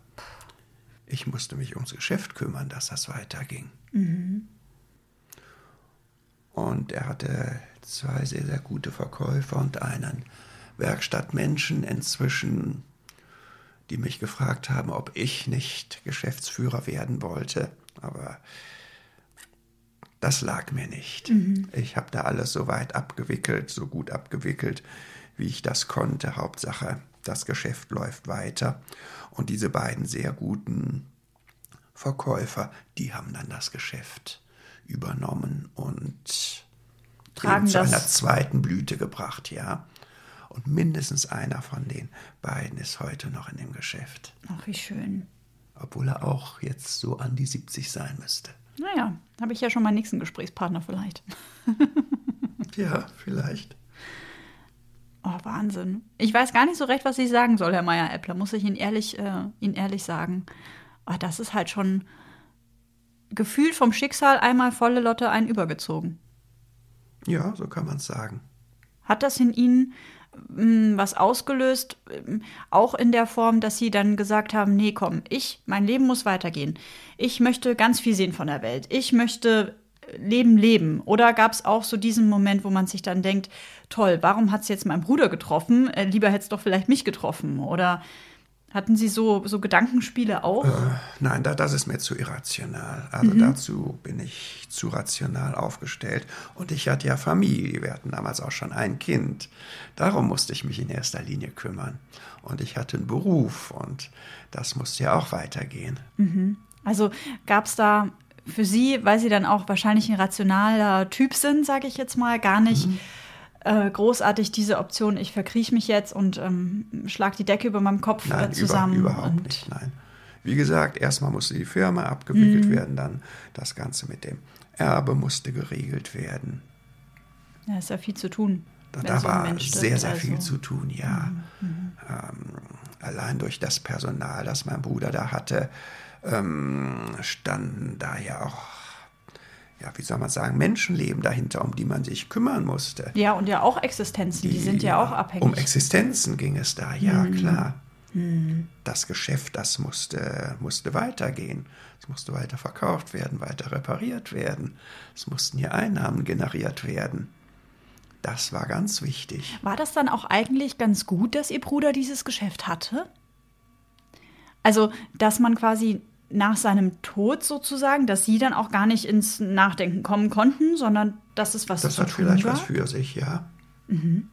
Ich musste mich ums Geschäft kümmern, dass das weiterging. Mhm. Und er hatte 2 sehr, sehr gute Verkäufer und einen Werkstattmenschen inzwischen, die mich gefragt haben, ob ich nicht Geschäftsführer werden wollte. Aber das lag mir nicht. Mhm. Ich habe da alles so weit abgewickelt, so gut abgewickelt, wie ich das konnte. Hauptsache, das Geschäft läuft weiter. Und diese beiden sehr guten Verkäufer, die haben dann das Geschäft übernommen und tragen zu einer zweiten Blüte gebracht, ja. Und mindestens einer von den beiden ist heute noch in dem Geschäft. Ach, wie schön. Obwohl er auch jetzt so an die 70 sein müsste. Naja, habe ich ja schon meinen nächsten Gesprächspartner vielleicht. Ja, vielleicht. Oh, Wahnsinn. Ich weiß gar nicht so recht, was ich sagen soll, Herr Meyer-Eppler. Muss ich Ihnen ehrlich sagen. Oh, das ist halt schon gefühlt vom Schicksal einmal volle Lotte einen übergezogen. Ja, so kann man es sagen. Hat das in Ihnen was ausgelöst, auch in der Form, dass Sie dann gesagt haben, nee, komm, mein Leben muss weitergehen. Ich möchte ganz viel sehen von der Welt. Ich möchte leben. Oder gab es auch so diesen Moment, wo man sich dann denkt, toll, warum hat es jetzt meinen Bruder getroffen? Lieber hätte es doch vielleicht mich getroffen. Oder hatten Sie so Gedankenspiele auch? Nein, das ist mir zu irrational. Also dazu bin ich zu rational aufgestellt. Und ich hatte ja Familie, wir hatten damals auch schon ein Kind. Darum musste ich mich in erster Linie kümmern. Und ich hatte einen Beruf und das musste ja auch weitergehen. Mhm. Also gab es da für Sie, weil Sie dann auch wahrscheinlich ein rationaler Typ sind, sage ich jetzt mal, gar nicht... großartig diese Option, ich verkrieche mich jetzt und schlag die Decke über meinem Kopf zusammen. Nein, überhaupt nicht, nein. Wie gesagt, erstmal musste die Firma abgewickelt werden, dann das Ganze mit dem Erbe musste geregelt werden. Ja, ist ja viel zu tun. Da war sehr, sehr viel zu tun, ja. Allein durch das Personal, das mein Bruder da hatte, standen da ja auch, ja, wie soll man sagen, Menschenleben dahinter, um die man sich kümmern musste. Ja, und ja auch Existenzen, die sind ja auch abhängig. Um Existenzen ging es da, ja, klar. Mhm. Das Geschäft, das musste weitergehen. Es musste weiter verkauft werden, weiter repariert werden. Es mussten hier Einnahmen generiert werden. Das war ganz wichtig. War das dann auch eigentlich ganz gut, dass Ihr Bruder dieses Geschäft hatte? Also, dass man quasi... nach seinem Tod sozusagen, dass Sie dann auch gar nicht ins Nachdenken kommen konnten, sondern dass es was zu tun war? Das hat vielleicht was für sich, ja. Mhm.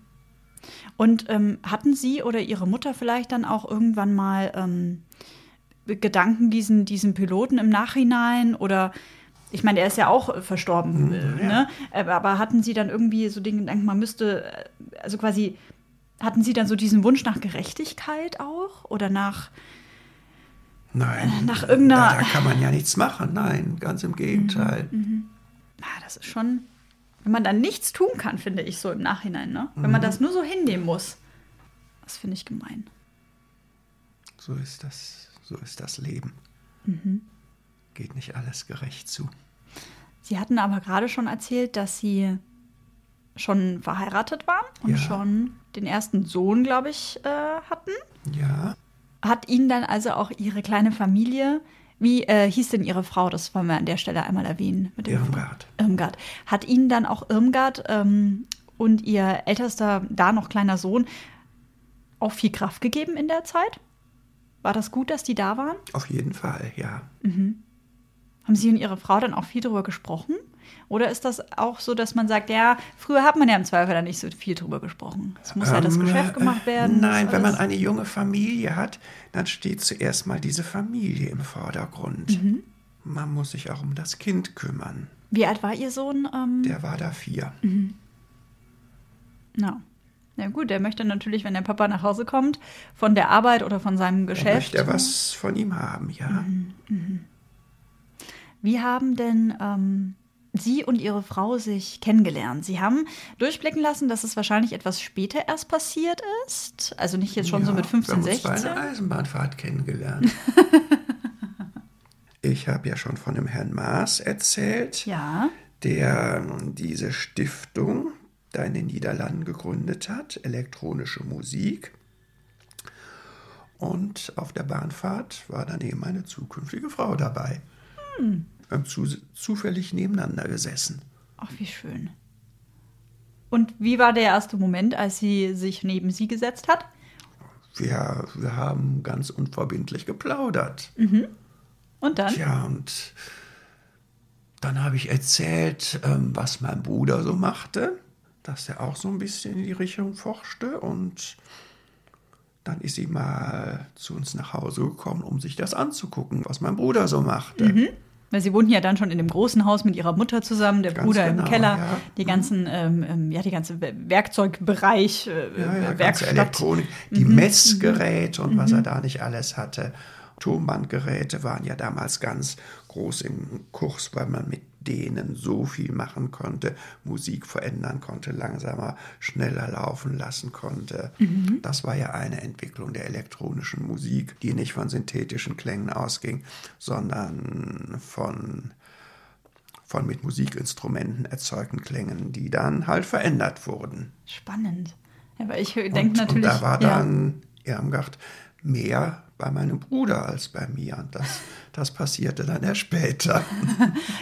Und hatten Sie oder Ihre Mutter vielleicht dann auch irgendwann mal Gedanken, diesen Piloten im Nachhinein oder, ich meine, der ist ja auch verstorben, ne? Aber hatten Sie dann irgendwie so den Gedanken, man müsste, also quasi, hatten Sie dann so diesen Wunsch nach Gerechtigkeit auch oder nach... Nein, nach irgendeiner... da kann man ja nichts machen. Nein, ganz im Gegenteil. Das ist schon, wenn man dann nichts tun kann, finde ich, so im Nachhinein. Ne? Wenn man das nur so hinnehmen muss. Das finde ich gemein. So ist das Leben. Geht nicht alles gerecht zu. Sie hatten aber gerade schon erzählt, dass Sie schon verheiratet waren und schon den ersten Sohn, glaube ich, hatten. Ja. Hat Ihnen dann also auch Ihre kleine Familie Wie hieß denn Ihre Frau? Das wollen wir an der Stelle einmal erwähnen. Mit dem Irmgard. Irmgard. Hat Ihnen dann auch Irmgard und Ihr ältester, da noch kleiner Sohn auch viel Kraft gegeben in der Zeit? War das gut, dass die da waren? Auf jeden Fall, ja. Mhm. Haben Sie und Ihre Frau dann auch viel darüber gesprochen? Oder ist das auch so, dass man sagt, ja, früher hat man ja im Zweifel dann nicht so viel drüber gesprochen. Es muss halt das Geschäft gemacht werden. Nein, wenn man eine junge Familie hat, dann steht zuerst mal diese Familie im Vordergrund. Mhm. Man muss sich auch um das Kind kümmern. Wie alt war Ihr Sohn? Der war da 4. Mhm. Na gut, der möchte natürlich, wenn der Papa nach Hause kommt, von der Arbeit oder von seinem Geschäft. Der möchte was von ihm haben, ja. Mhm. Mhm. Wie haben denn Sie und Ihre Frau sich kennengelernt? Sie haben durchblicken lassen, dass es wahrscheinlich etwas später erst passiert ist. Also nicht jetzt schon so mit 15, 16. Wir haben uns bei einer Eisenbahnfahrt kennengelernt. Ich habe ja schon von dem Herrn Maas erzählt, der diese Stiftung da in den Niederlanden gegründet hat, elektronische Musik. Und auf der Bahnfahrt war dann eben meine zukünftige Frau dabei. Wir haben zufällig nebeneinander gesessen. Ach, wie schön. Und wie war der erste Moment, als sie sich neben Sie gesetzt hat? Wir haben ganz unverbindlich geplaudert. Mhm. Und dann? Ja, und dann habe ich erzählt, was mein Bruder so machte, dass er auch so ein bisschen in die Richtung forschte. Und dann ist sie mal zu uns nach Hause gekommen, um sich das anzugucken, was mein Bruder so machte. Mhm. Weil Sie wohnten ja dann schon in dem großen Haus mit Ihrer Mutter zusammen, der ganz Bruder im Keller, die ganzen, die ganze Werkzeugbereich, Werkstatt. Elektronik, die Messgeräte und was er da nicht alles hatte. Tonbandgeräte waren ja damals ganz groß im Kurs, weil man mit denen so viel machen konnte, Musik verändern konnte, langsamer, schneller laufen lassen konnte. Mhm. Das war ja eine Entwicklung der elektronischen Musik, die nicht von synthetischen Klängen ausging, sondern von mit Musikinstrumenten erzeugten Klängen, die dann halt verändert wurden. Spannend. Aber ich denke natürlich... Und da war dann Irmgard mehr bei meinem Bruder als bei mir. Und das passierte dann erst später.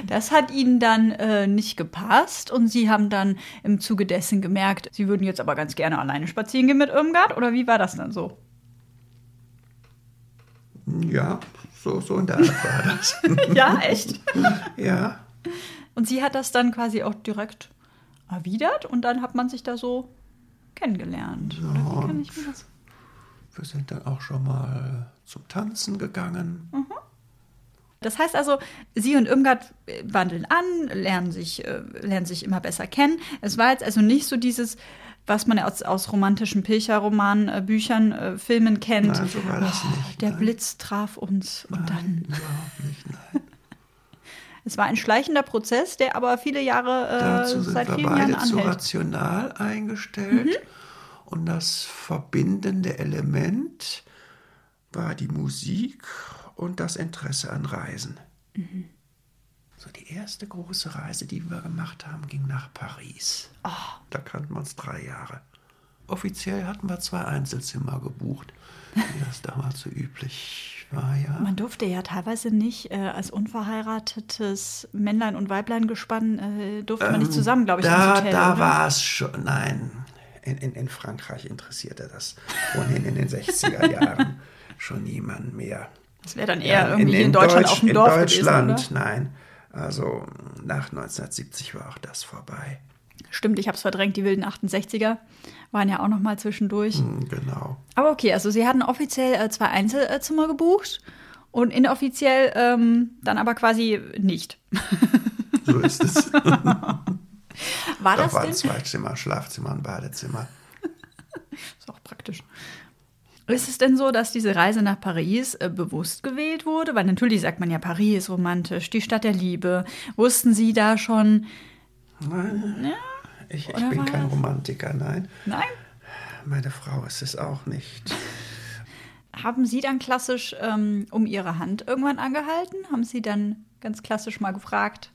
Das hat Ihnen dann nicht gepasst und Sie haben dann im Zuge dessen gemerkt, Sie würden jetzt aber ganz gerne alleine spazieren gehen mit Irmgard, oder wie war das dann so? Ja, so in der Art war das. Ja, echt? Ja. Und sie hat das dann quasi auch direkt erwidert und dann hat man sich da so kennengelernt. Ja. Oder wie kann ich mir das... Wir sind dann auch schon mal zum Tanzen gegangen. Mhm. Das heißt also, Sie und Irmgard wandeln an, lernen sich immer besser kennen. Es war jetzt also nicht so dieses, was man aus romantischen Pilcher-Romanen, Büchern, Filmen kennt. Nein, so war das nicht. Der Blitz traf uns und dann... überhaupt nicht, nein. Es war ein schleichender Prozess, der aber viele Jahre seit vielen Jahren anhält. Dazu sind wir beide zu rational eingestellt. Mhm. Und das verbindende Element war die Musik und das Interesse an Reisen. Mhm. So die erste große Reise, die wir gemacht haben, ging nach Paris. Oh. Da kannten wir uns 3 Jahre. Offiziell hatten wir 2 Einzelzimmer gebucht, wie das damals so üblich war. Ja. Man durfte ja teilweise nicht als unverheiratetes Männlein und Weiblein gespann, durfte man nicht zusammen, glaube ich, ins Hotel. Da war es schon, nein... In Frankreich interessierte das ohnehin in den 60er Jahren schon niemand mehr. Das wäre dann eher irgendwie in Deutschland auf dem Dorf gewesen, oder? In Deutschland, nein. Also nach 1970 war auch das vorbei. Stimmt, ich habe es verdrängt, die wilden 68er waren ja auch noch mal zwischendurch. Genau. Aber okay, also Sie hatten offiziell 2 Einzelzimmer gebucht und inoffiziell dann aber quasi nicht. So ist es. War das denn? 2 Zimmer, Schlafzimmer und Badezimmer. Ist auch praktisch. Ist es denn so, dass diese Reise nach Paris bewusst gewählt wurde? Weil natürlich sagt man ja, Paris romantisch, die Stadt der Liebe. Wussten Sie da schon? Nein, ich bin kein Romantiker, nein. Nein? Meine Frau ist es auch nicht. Haben Sie dann klassisch um Ihre Hand irgendwann angehalten? Haben Sie dann ganz klassisch mal gefragt,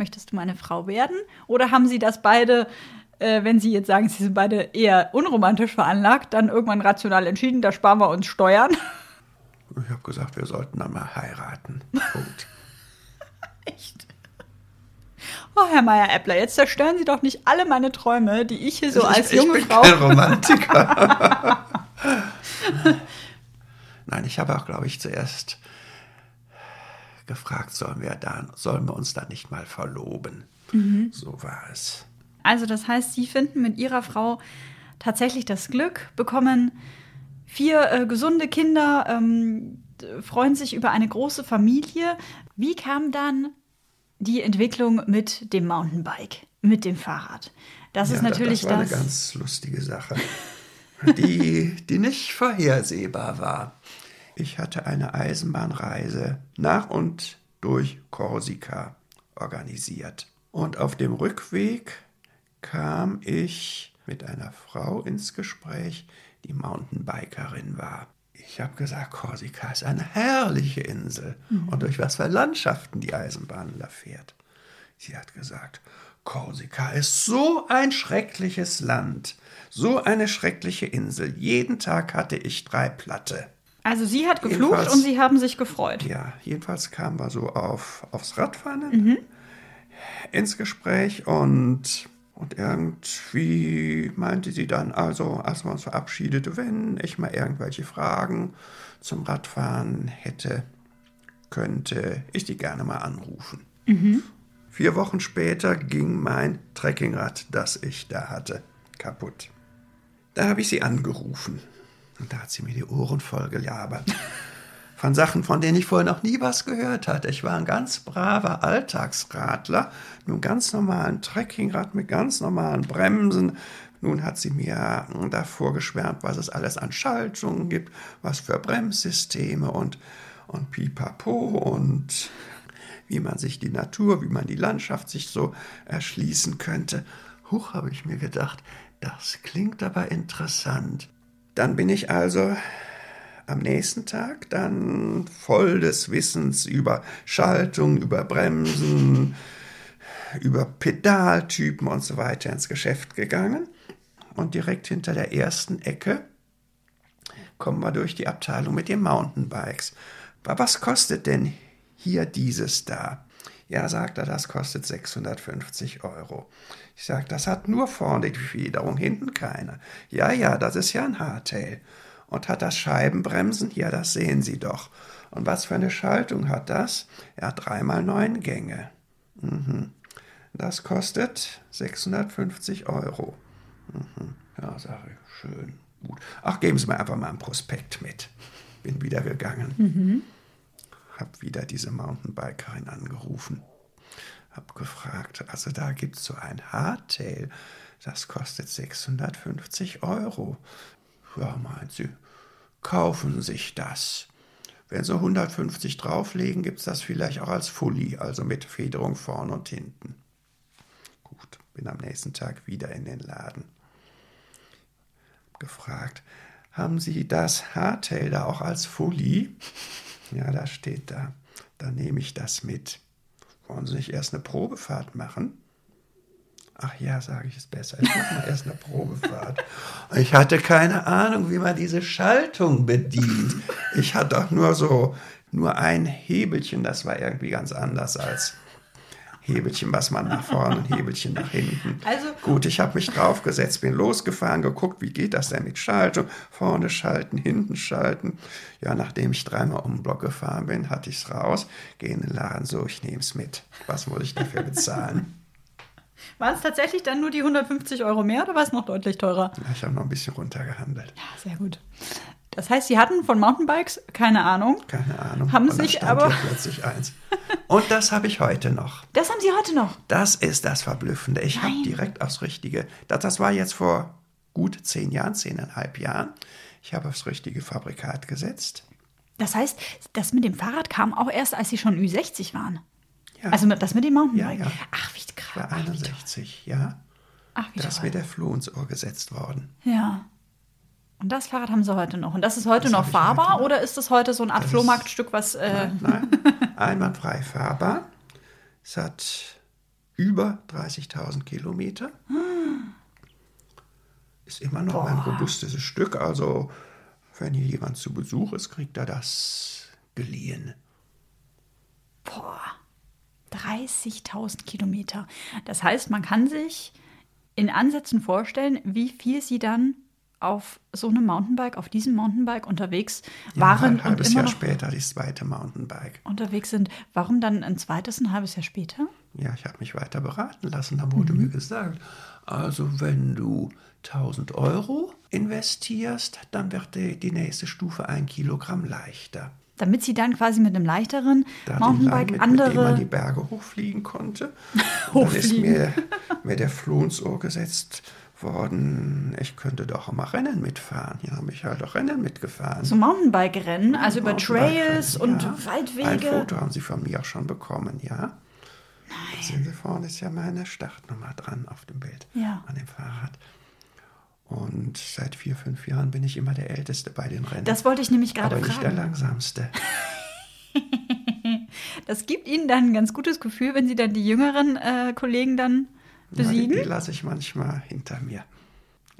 möchtest du meine Frau werden? Oder haben Sie das beide, wenn Sie jetzt sagen, Sie sind beide eher unromantisch veranlagt, dann irgendwann rational entschieden, da sparen wir uns Steuern? Ich habe gesagt, wir sollten einmal heiraten. Punkt. Echt? Oh, Herr Meyer-Eppler, jetzt zerstören Sie doch nicht alle meine Träume, die ich hier so als junge Frau... Ich bin kein Romantiker. Nein, ich habe auch, glaube ich, zuerst gefragt, sollen wir uns da nicht mal verloben? Mhm. So war es. Also das heißt, Sie finden mit Ihrer Frau tatsächlich das Glück, bekommen 4 gesunde Kinder, freuen sich über eine große Familie. Wie kam dann die Entwicklung mit dem Mountainbike, mit dem Fahrrad? Das ist natürlich das. Das war eine ganz lustige Sache, die nicht vorhersehbar war. Ich hatte eine Eisenbahnreise nach und durch Korsika organisiert. Und auf dem Rückweg kam ich mit einer Frau ins Gespräch, die Mountainbikerin war. Ich habe gesagt, Korsika ist eine herrliche Insel. Mhm. Und durch was für Landschaften die Eisenbahn da fährt. Sie hat gesagt, Korsika ist so ein schreckliches Land, so eine schreckliche Insel. Jeden Tag hatte ich 3 Platte. Also sie hat geflucht jedenfalls, und sie haben sich gefreut. Ja, jedenfalls kamen wir so aufs Radfahren ins Gespräch und irgendwie meinte sie dann, also als wir uns verabschiedeten, wenn ich mal irgendwelche Fragen zum Radfahren hätte, könnte ich die gerne mal anrufen. Mhm. 4 Wochen später ging mein Trekkingrad, das ich da hatte, kaputt. Da habe ich sie angerufen. Und da hat sie mir die Ohren voll gelabert. Von Sachen, von denen ich vorher noch nie was gehört hatte. Ich war ein ganz braver Alltagsradler, mit einem ganz normalen Trekkingrad, mit ganz normalen Bremsen. Nun hat sie mir davor geschwärmt, was es alles an Schaltungen gibt, was für Bremssysteme und Pipapo und wie man sich die Natur, wie man die Landschaft sich so erschließen könnte. Huch, habe ich mir gedacht, das klingt aber interessant. Dann bin ich also am nächsten Tag dann voll des Wissens über Schaltung, über Bremsen, über Pedaltypen und so weiter ins Geschäft gegangen. Und direkt hinter der ersten Ecke kommen wir durch die Abteilung mit den Mountainbikes. Aber was kostet denn hier dieses da? Ja, sagt er, das kostet 650 €. Ich sage, das hat nur vorne die Federung, hinten keine. Ja, das ist ja ein Hardtail. Und hat das Scheibenbremsen? Ja, das sehen Sie doch. Und was für eine Schaltung hat das? Ja, 3x9 Gänge. Mhm. Das kostet 650 €. Mhm. Ja, sage ich, schön, gut. Ach, geben Sie mir einfach mal einen Prospekt mit. Bin wieder gegangen. Mhm. Hab wieder diese Mountainbikerin angerufen. Hab gefragt, also da gibt es so ein Hardtail, das kostet 650 €. Ja, meint sie, kaufen sich das. Wenn sie 150 drauflegen, gibt es das vielleicht auch als Fully, also mit Federung vorn und hinten. Gut, bin am nächsten Tag wieder in den Laden. Gefragt, haben Sie das Hardtail da auch als Fully? Ja, das steht da. Dann nehme ich das mit. Wollen Sie nicht erst eine Probefahrt machen? Ach ja, sage ich es besser. Ich mache mal erst eine Probefahrt. Ich hatte keine Ahnung, wie man diese Schaltung bedient. Ich hatte doch nur ein Hebelchen, das war irgendwie ganz anders als Hebelchen, was man nach vorne und Hebelchen nach hinten. Also, gut, ich habe mich draufgesetzt, bin losgefahren, geguckt, wie geht das denn mit Schaltung? Vorne schalten, hinten schalten. Ja, nachdem ich 3-mal um den Block gefahren bin, hatte ich es raus. Gehe in den Laden, so, ich nehme es mit. Was muss ich dafür bezahlen? Waren es tatsächlich dann nur die 150 € mehr oder war es noch deutlich teurer? Ja, ich habe noch ein bisschen runtergehandelt. Ja, sehr gut. Das heißt, Sie hatten von Mountainbikes keine Ahnung. Keine Ahnung. Haben es nicht, aber... plötzlich eins. Und das habe ich heute noch. Das haben Sie heute noch? Das ist das Verblüffende. Ich habe direkt aufs Richtige... Das war jetzt vor gut 10,5 Jahren. Ich habe aufs richtige Fabrikat gesetzt. Das heißt, das mit dem Fahrrad kam auch erst, als Sie schon Ü60 waren? Ja. Also das mit dem Mountainbike? Ja. Ach, wie krass. Bei 61, ja. Ach, wie das ist mit der Floh ins Ohr gesetzt worden. Ja. Und das Fahrrad haben Sie heute noch. Und das ist heute das noch fahrbar heute noch. Oder ist das heute so eine Art Flohmarktstück, was... Nein, einwandfrei fahrbar. Es hat über 30.000 Kilometer. Ist immer noch ein robustes Stück. Also Wenn hier jemand zu Besuch ist, kriegt er das geliehen. Boah, 30.000 Kilometer. Das heißt, man kann sich in Ansätzen vorstellen, wie viel sie dann auf so einem Mountainbike, auf diesem Mountainbike unterwegs waren. Ja, ein halbes Jahr später das zweite Mountainbike. Unterwegs sind. Warum dann ein zweites, ein halbes Jahr später? Ja, ich habe mich weiter beraten lassen. Da wurde mir gesagt, also wenn du 1000 Euro investierst, dann wird die nächste Stufe 1 Kilogramm leichter. Damit sie dann quasi mit einem leichteren Mountainbike mit dem man die Berge hochfliegen konnte. Hochfliegen. Dann ist mir der Floh ins Ohr gesetzt worden, ich könnte doch mal Rennen mitfahren. Hier habe ich halt auch Rennen mitgefahren. So Mountainbike-Rennen, also über Trails und Waldwege. Ein Foto haben sie von mir auch schon bekommen, ja. Nein. Da sehen Sie, vorne ist ja meine Startnummer dran auf dem Bild, an dem Fahrrad. Und seit 4, 5 Jahren bin ich immer der Älteste bei den Rennen. Das wollte ich nämlich gerade fragen. Aber nicht der Langsamste. Das gibt Ihnen dann ein ganz gutes Gefühl, wenn Sie dann die jüngeren Kollegen dann besiegen? Ja, die lasse ich manchmal hinter mir.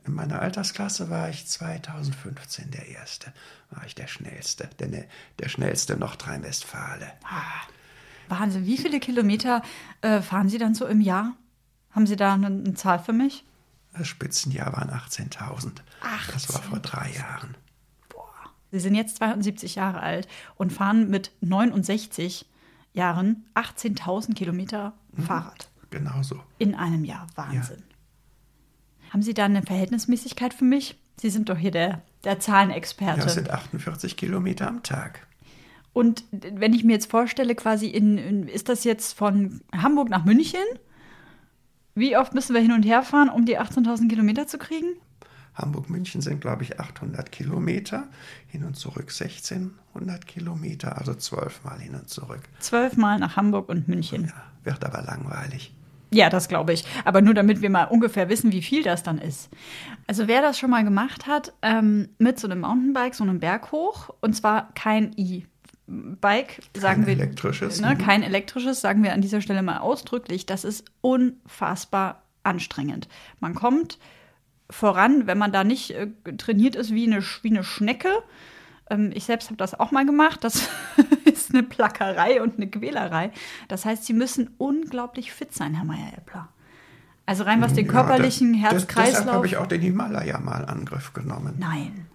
In meiner Altersklasse war ich 2015 der Erste. War ich der Schnellste. Der Schnellste Nordrhein-Westfalen. Ah, Wahnsinn. Wie viele Kilometer fahren Sie dann so im Jahr? Haben Sie da eine Zahl für mich? Das Spitzenjahr waren 18.000. Das war vor 3 Jahren. Boah. Sie sind jetzt 72 Jahre alt und fahren mit 69 Jahren 18.000 Kilometer Fahrrad. Genau so. In einem Jahr. Wahnsinn. Ja. Haben Sie da eine Verhältnismäßigkeit für mich? Sie sind doch hier der Zahlenexperte. Ja, das sind 48 Kilometer am Tag. Und wenn ich mir jetzt vorstelle, quasi ist das jetzt von Hamburg nach München? Wie oft müssen wir hin und her fahren, um die 18.000 Kilometer zu kriegen? Hamburg-München sind, glaube ich, 800 Kilometer, hin und zurück 1.600 Kilometer, also 12-mal hin und zurück. 12-mal nach Hamburg und München. Ja, wird aber langweilig. Ja, das glaube ich. Aber nur damit wir mal ungefähr wissen, wie viel das dann ist. Also wer das schon mal gemacht hat, mit so einem Mountainbike, so einem Berg hoch, und zwar kein E-Bike, sagen wir, elektrisches, kein elektrisches, sagen wir an dieser Stelle mal ausdrücklich, das ist unfassbar anstrengend. Man kommt voran, wenn man da nicht trainiert ist wie eine Schnecke. Ich selbst habe das auch mal gemacht. Das ist eine Plackerei und eine Quälerei. Das heißt, Sie müssen unglaublich fit sein, Herr Meyer-Eppler. Also rein was den körperlichen Herz-Kreislauf... Deshalb habe ich auch den Himalaya mal in Angriff genommen. Nein.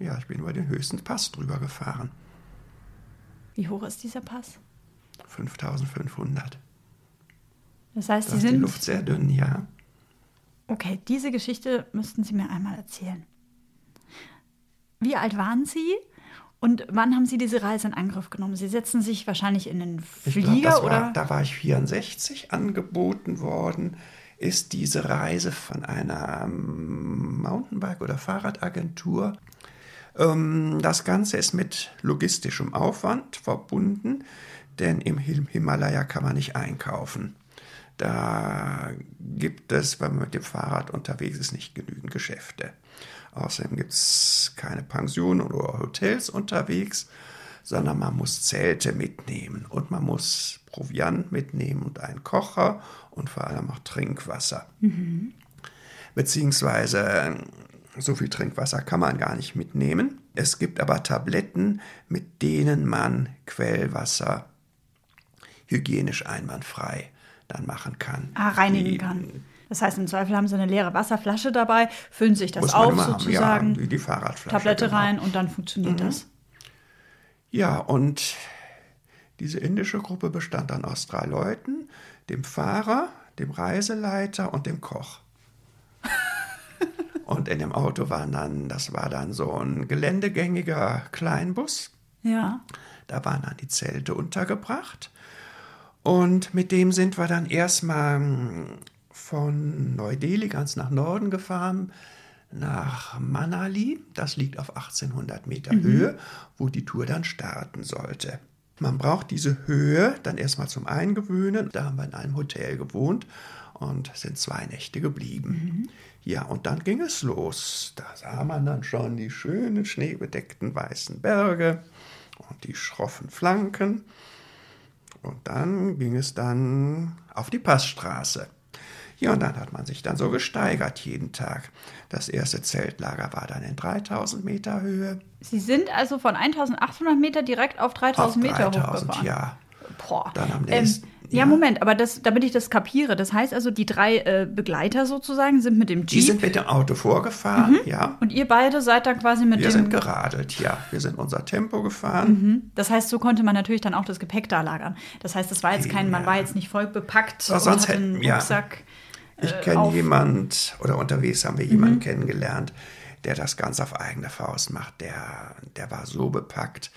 Ja, ich bin über den höchsten Pass drüber gefahren. Wie hoch ist dieser Pass? 5.500. Das heißt, Sie sind... die Luft sehr dünn, ja. Okay, diese Geschichte müssten Sie mir einmal erzählen. Wie alt waren Sie und wann haben Sie diese Reise in Angriff genommen? Sie setzen sich wahrscheinlich in den Flieger, oder? Da war ich 64. Angeboten worden ist diese Reise von einer Mountainbike- oder Fahrradagentur. Das Ganze ist mit logistischem Aufwand verbunden, denn im Himalaya kann man nicht einkaufen. Da gibt es, wenn man mit dem Fahrrad unterwegs ist, nicht genügend Geschäfte. Außerdem gibt es keine Pensionen oder Hotels unterwegs, sondern man muss Zelte mitnehmen und man muss Proviant mitnehmen und einen Kocher und vor allem auch Trinkwasser. Beziehungsweise so viel Trinkwasser kann man gar nicht mitnehmen. Es gibt aber Tabletten, mit denen man Quellwasser hygienisch einwandfrei dann machen kann. Reinigen kann. Das heißt, im Zweifel haben sie eine leere Wasserflasche dabei, füllen sich das auf sozusagen, haben, wie die Fahrradflasche, Tablette rein und dann funktioniert das. Ja, und diese indische Gruppe bestand dann aus 3 Leuten, dem Fahrer, dem Reiseleiter und dem Koch. Und in dem Auto war dann so ein geländegängiger Kleinbus. Ja. Da waren dann die Zelte untergebracht. Und mit dem sind wir dann erstmal von Neu-Delhi ganz nach Norden gefahren, nach Manali. Das liegt auf 1800 Meter Höhe, wo die Tour dann starten sollte. Man braucht diese Höhe dann erstmal zum Eingewöhnen. Da haben wir in einem Hotel gewohnt und sind 2 Nächte geblieben. Ja, und dann ging es los. Da sah man dann schon die schönen schneebedeckten weißen Berge und die schroffen Flanken. Und dann ging es auf die Passstraße. Ja, und dann hat man sich dann so gesteigert jeden Tag. Das erste Zeltlager war dann in 3000 Meter Höhe. Sie sind also von 1800 Meter direkt auf 3000 Meter hochgefahren? Ja. Boah. Dann am nächsten. Ja, Moment, aber das, damit ich das kapiere, das heißt also, die drei Begleiter sozusagen sind mit dem Jeep? Die sind mit dem Auto vorgefahren, ja. Und ihr beide seid dann quasi mit dem... Wir sind geradelt, ja. Wir sind unser Tempo gefahren. Mhm. Das heißt, so konnte man natürlich dann auch das Gepäck da lagern. Das heißt, das war jetzt kein, man war jetzt nicht voll bepackt und sonst hat einen Rucksack Ich kenne jemanden, oder unterwegs haben wir jemanden kennengelernt, der das ganz auf eigene Faust macht. Der war so bepackt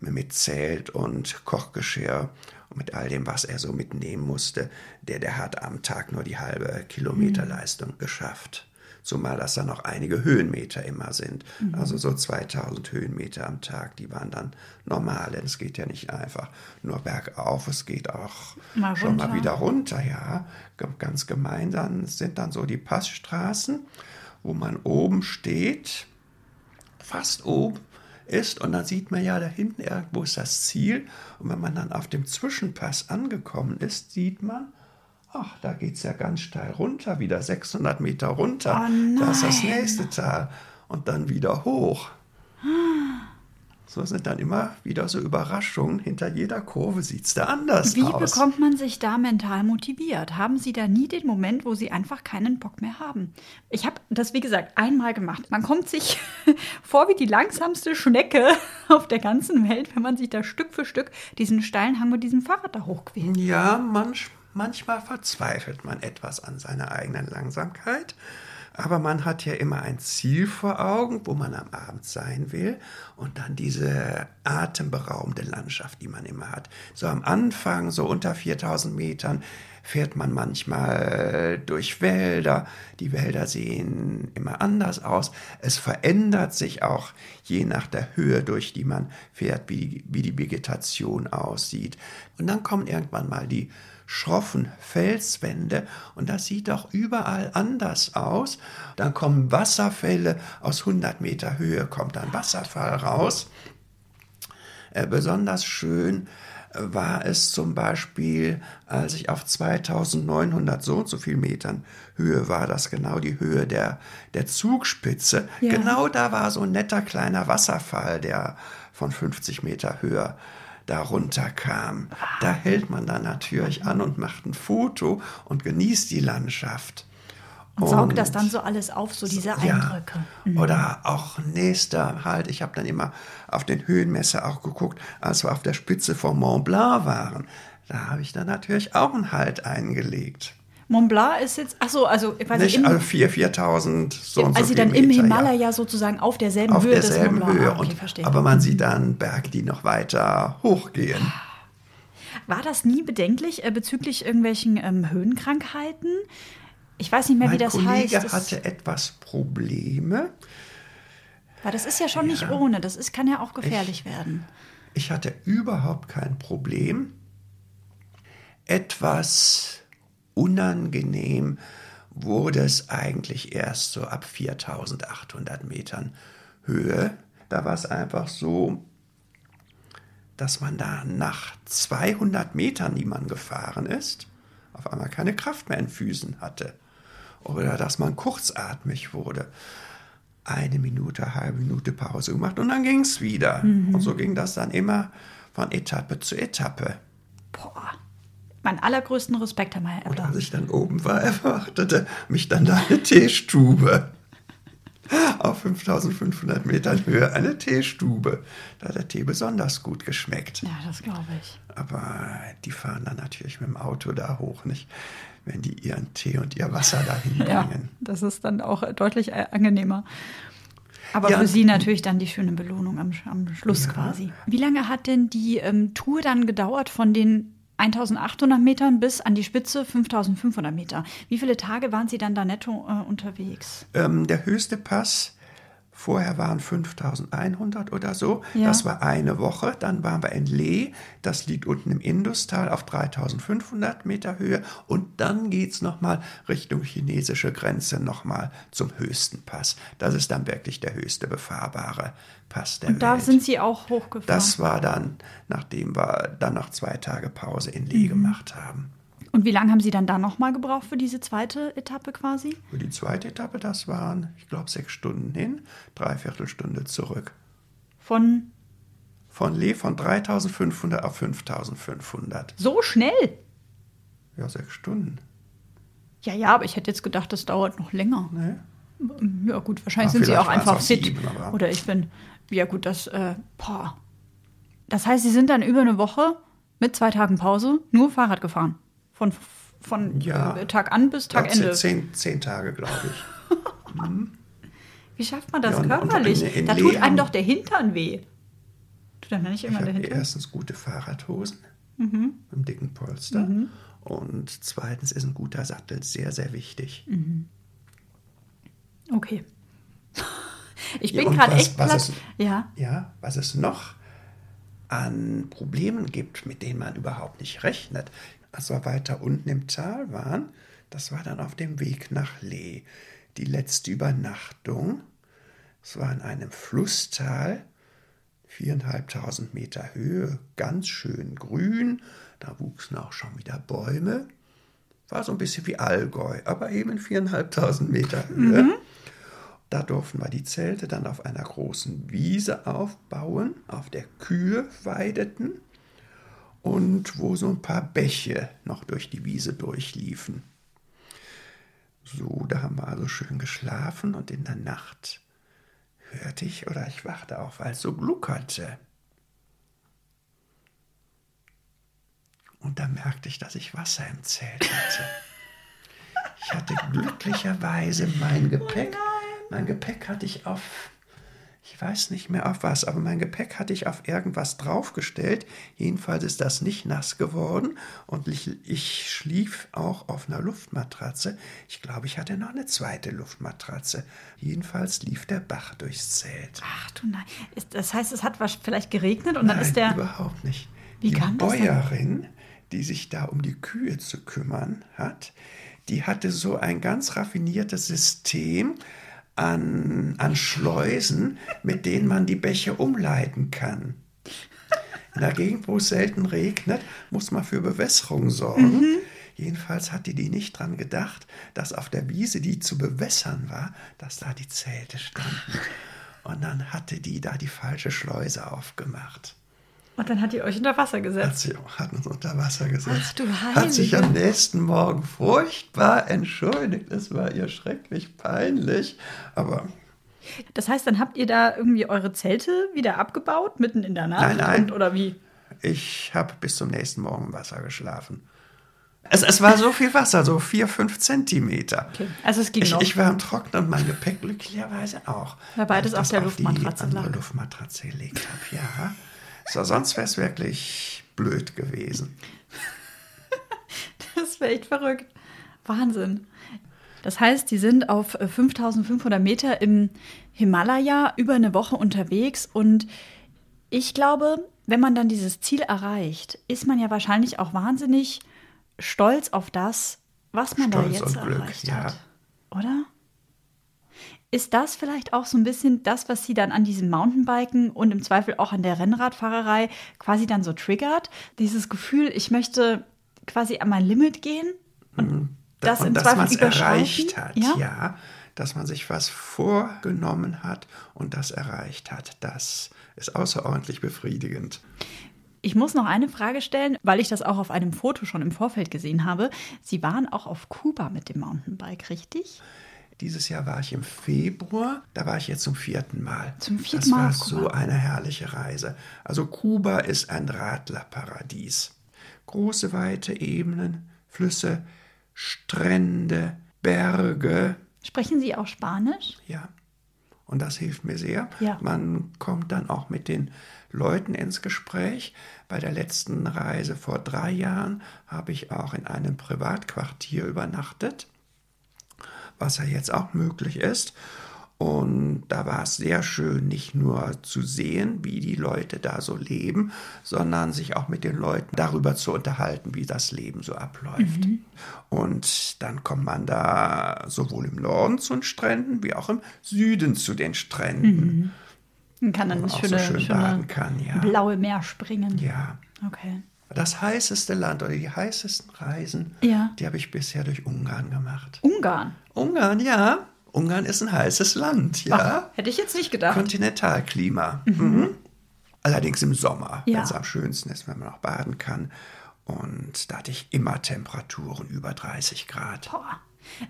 mit Zelt und Kochgeschirr und mit all dem, was er so mitnehmen musste, der hat am Tag nur die halbe Kilometerleistung geschafft. Zumal das dann noch einige Höhenmeter immer sind. Also so 2000 Höhenmeter am Tag, die waren dann normal, denn es geht ja nicht einfach nur bergauf, es geht auch mal schon runter. Mal wieder runter, ja. Ganz gemeinsam sind dann so die Passstraßen, wo man oben steht, fast oben ist, und dann sieht man ja da hinten irgendwo ist das Ziel, und wenn man dann auf dem Zwischenpass angekommen ist, sieht man, ach, da geht es ja ganz steil runter, wieder 600 Meter runter, da ist das nächste Tal und dann wieder hoch. So sind dann immer wieder so Überraschungen, hinter jeder Kurve sieht es da anders aus. Wie bekommt man sich da mental motiviert? Haben Sie da nie den Moment, wo Sie einfach keinen Bock mehr haben? Ich habe das, wie gesagt, einmal gemacht. Man kommt sich vor wie die langsamste Schnecke auf der ganzen Welt, wenn man sich da Stück für Stück diesen steilen Hang mit diesem Fahrrad da hochquält. Ja, manchmal verzweifelt man etwas an seiner eigenen Langsamkeit. Aber man hat ja immer ein Ziel vor Augen, wo man am Abend sein will, und dann diese atemberaubende Landschaft, die man immer hat. So am Anfang, so unter 4000 Metern, fährt man manchmal durch Wälder. Die Wälder sehen immer anders aus. Es verändert sich auch je nach der Höhe, durch die man fährt, wie die Vegetation aussieht. Und dann kommen irgendwann mal die schroffen Felswände, und das sieht auch überall anders aus. Dann kommen Wasserfälle, aus 100 Meter Höhe kommt ein Wasserfall raus. Besonders schön war es zum Beispiel, als ich auf 2900 so und so viel Metern Höhe war, das genau die Höhe der Zugspitze. Ja. Genau da war so ein netter kleiner Wasserfall, der von 50 Meter höher darunter kam. Da hält man dann natürlich an und macht ein Foto und genießt die Landschaft. Und saugt das dann so alles auf, so diese Eindrücke. Ja. Oder auch nächster Halt. Ich habe dann immer auf den Höhenmesser auch geguckt, als wir auf der Spitze von Mont Blanc waren. Da habe ich dann natürlich auch einen Halt eingelegt. Mont Blanc ist jetzt, also 4000 so und so viel Meter. Also sie dann im Himalaya sozusagen auf derselben Höhe des Mont Blanc. Auf derselben Höhe, aber man sieht dann Berge, die noch weiter hochgehen. War das nie bedenklich bezüglich irgendwelchen Höhenkrankheiten? Ich weiß nicht mehr, wie das heißt. Mein Kollege hatte etwas Probleme. Weil das ist ja schon nicht ohne, kann ja auch gefährlich werden. Ich hatte überhaupt kein Problem. Etwas unangenehm wurde es eigentlich erst so ab 4800 Metern Höhe. Da war es einfach so, dass man da nach 200 Metern, die man gefahren ist, auf einmal keine Kraft mehr in Füßen hatte. Oder dass man kurzatmig wurde. 1 Minute, halbe Minute Pause gemacht und dann ging es wieder. Und so ging das dann immer von Etappe zu Etappe. Boah. Meinen allergrößten Respekt, Herr Meyer-Eppler. Und als ich dann oben war, erwartete mich dann da eine Teestube. Auf 5500 Metern Höhe eine Teestube. Da hat der Tee besonders gut geschmeckt. Ja, das glaube ich. Aber die fahren dann natürlich mit dem Auto da hoch, nicht? Wenn die ihren Tee und ihr Wasser dahin bringen. Ja, das ist dann auch deutlich angenehmer. Aber für Sie natürlich dann die schöne Belohnung am Schluss quasi. Wie lange hat denn die Tour dann gedauert von den 1800 Metern bis an die Spitze 5500 Meter. Wie viele Tage waren Sie dann da netto unterwegs? Der höchste Pass vorher waren 5100 oder so. Ja. Das war eine Woche. Dann waren wir in Lee. Das liegt unten im Industal auf 3500 Meter Höhe. Und dann geht es nochmal Richtung chinesische Grenze nochmal zum höchsten Pass. Das ist dann wirklich der höchste befahrbare Pass der Welt. Und da sind Sie auch hochgefahren? Das war dann, nachdem wir dann noch 2 Tage Pause in Lee gemacht haben. Und wie lange haben Sie dann da nochmal gebraucht für diese zweite Etappe quasi? Für die zweite Etappe, das waren, ich glaube, 6 Stunden hin, 3/4 Stunde zurück. Von? Von Lee von 3.500 auf 5.500. So schnell? Ja, 6 Stunden. Ja, aber ich hätte jetzt gedacht, das dauert noch länger. Nee. Ja gut, wahrscheinlich sind Sie auch einfach fit. Oder ich bin, ja gut, Das heißt, Sie sind dann über eine Woche mit 2 Tagen Pause nur Fahrrad gefahren. Von Tag an bis Tagende. 10 Tage, glaube ich. Wie schafft man das körperlich? Und da tut einem doch der Hintern weh. Tut einem nicht immer der Hintern? Erstens gute Fahrradhosen mit einem dicken Polster. Und zweitens ist ein guter Sattel sehr, sehr wichtig. Okay. Ich bin gerade echt platt. Ja, was es noch an Problemen gibt, mit denen man überhaupt nicht rechnet. Als wir weiter unten im Tal waren, das war dann auf dem Weg nach Lee. Die letzte Übernachtung, es war in einem Flusstal, 4.500 Meter Höhe, ganz schön grün, da wuchsen auch schon wieder Bäume. War so ein bisschen wie Allgäu, aber eben in 4.500 Meter Höhe. Da durften wir die Zelte dann auf einer großen Wiese aufbauen, auf der Kühe weideten und wo so ein paar Bäche noch durch die Wiese durchliefen. So, da haben wir also schön geschlafen und in der Nacht hörte ich, oder ich wachte auf, weil es so gluckerte. Und da merkte ich, dass ich Wasser im Zelt hatte. Ich hatte glücklicherweise mein Gepäck. Mein Gepäck hatte ich auf, ich weiß nicht mehr auf was, aber mein Gepäck hatte ich auf irgendwas draufgestellt. Jedenfalls ist das nicht nass geworden und ich schlief auch auf einer Luftmatratze. Ich glaube, ich hatte noch eine zweite Luftmatratze. Jedenfalls lief der Bach durchs Zelt. Ach du nein, das heißt, es hat vielleicht geregnet und nein, dann ist der... Nein, überhaupt nicht. Wie die kam Bäuerin, die sich da um die Kühe zu kümmern hat, die hatte so ein ganz raffiniertes System an Schleusen, mit denen man die Bäche umleiten kann. In der Gegend, wo es selten regnet, muss man für Bewässerung sorgen. Jedenfalls hatte die nicht dran gedacht, dass auf der Wiese, die zu bewässern war, dass da die Zelte standen. Und dann hatte die da die falsche Schleuse aufgemacht. Und dann hat die euch unter Wasser gesetzt. Hat uns unter Wasser gesetzt. Ach, du Heilige. Hat sich am nächsten Morgen furchtbar entschuldigt. Es war ihr schrecklich peinlich. Aber. Das heißt, dann habt ihr da irgendwie eure Zelte wieder abgebaut, mitten in der Nacht? Nein. Und, oder wie? Ich habe bis zum nächsten Morgen im Wasser geschlafen. Es war so viel Wasser, so 4-5 Zentimeter. Okay. Also es ging noch. Ich war im Trocknen und mein Gepäck glücklicherweise auch. Weil beides auf der Luftmatratze lag. Auf die Luftmatratze gelegt habe, ja. So, sonst wäre es wirklich blöd gewesen. Das wäre echt verrückt. Wahnsinn. Das heißt, die sind auf 5.500 Meter im Himalaya über eine Woche unterwegs. Und ich glaube, wenn man dann dieses Ziel erreicht, ist man ja wahrscheinlich auch wahnsinnig stolz auf das, was man da jetzt erreicht hat. Oder? Ist das vielleicht auch so ein bisschen das, was Sie dann an diesem Mountainbiken und im Zweifel auch an der Rennradfahrerei quasi dann so triggert? Dieses Gefühl, ich möchte quasi an mein Limit gehen und das im Zweifel erreicht hat, ja, dass man sich was vorgenommen hat und das erreicht hat. Das ist außerordentlich befriedigend. Ich muss noch eine Frage stellen, weil ich das auch auf einem Foto schon im Vorfeld gesehen habe. Sie waren auch auf Kuba mit dem Mountainbike, richtig? Dieses Jahr war ich im Februar, da war ich jetzt zum 4. Mal. Das war so eine herrliche Reise. Also Kuba ist ein Radlerparadies. Große, weite Ebenen, Flüsse, Strände, Berge. Sprechen Sie auch Spanisch? Ja, und das hilft mir sehr. Ja. Man kommt dann auch mit den Leuten ins Gespräch. Bei der letzten Reise vor 3 Jahren habe ich auch in einem Privatquartier übernachtet, was ja jetzt auch möglich ist. Und da war es sehr schön, nicht nur zu sehen, wie die Leute da so leben, sondern sich auch mit den Leuten darüber zu unterhalten, wie das Leben so abläuft. Und dann kommt man da sowohl im Norden zu den Stränden, wie auch im Süden zu den Stränden. Man kann dann eine schöne blaue Meer springen. Ja. Okay. das heißeste Land oder die heißesten Reisen, die habe ich bisher durch Ungarn gemacht. Ungarn? Ungarn, ja. Ungarn ist ein heißes Land, ja. Ach, hätte ich jetzt nicht gedacht. Kontinentalklima. Mhm. Mhm. Allerdings im Sommer, wenn es am schönsten ist, wenn man auch baden kann. Und da hatte ich immer Temperaturen über 30 Grad. Boah.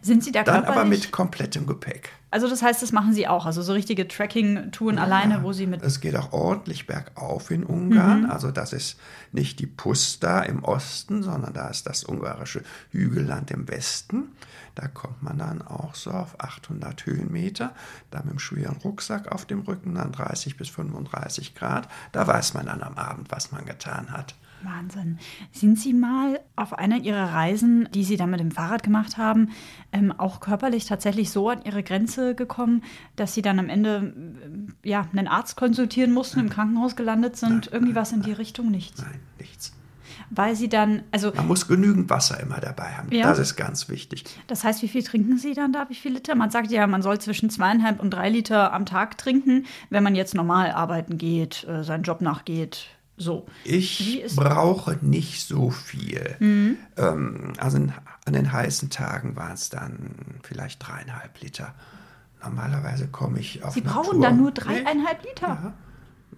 Sind Sie da körperlich? Dann aber mit komplettem Gepäck. Also das heißt, das machen Sie auch, also so richtige Trekking-Touren alleine, wo Sie mit... Es geht auch ordentlich bergauf in Ungarn, also das ist nicht die Puszta im Osten, sondern da ist das ungarische Hügelland im Westen. Da kommt man dann auch so auf 800 Höhenmeter, da mit einem schweren Rucksack auf dem Rücken, dann 30 bis 35 Grad. Da weiß man dann am Abend, was man getan hat. Wahnsinn. Sind Sie mal auf einer Ihrer Reisen, die Sie dann mit dem Fahrrad gemacht haben, auch körperlich tatsächlich so an Ihre Grenze gekommen, dass Sie dann am Ende einen Arzt konsultieren mussten, im Krankenhaus gelandet sind? Nein, Richtung? Nichts? Nein, nichts. Weil Sie dann, also... Man muss genügend Wasser immer dabei haben, das ist ganz wichtig. Das heißt, wie viel trinken Sie dann da, wie viel Liter? Man sagt ja, man soll zwischen 2,5 und 3 Liter am Tag trinken, wenn man jetzt normal arbeiten geht, seinen Job nachgeht. So. Ich brauche nicht so viel. Mhm. Also an den heißen Tagen waren es dann vielleicht 3,5 Liter. Normalerweise komme ich auf Sie brauchen Tour dann nur 3,5 Liter? Ja.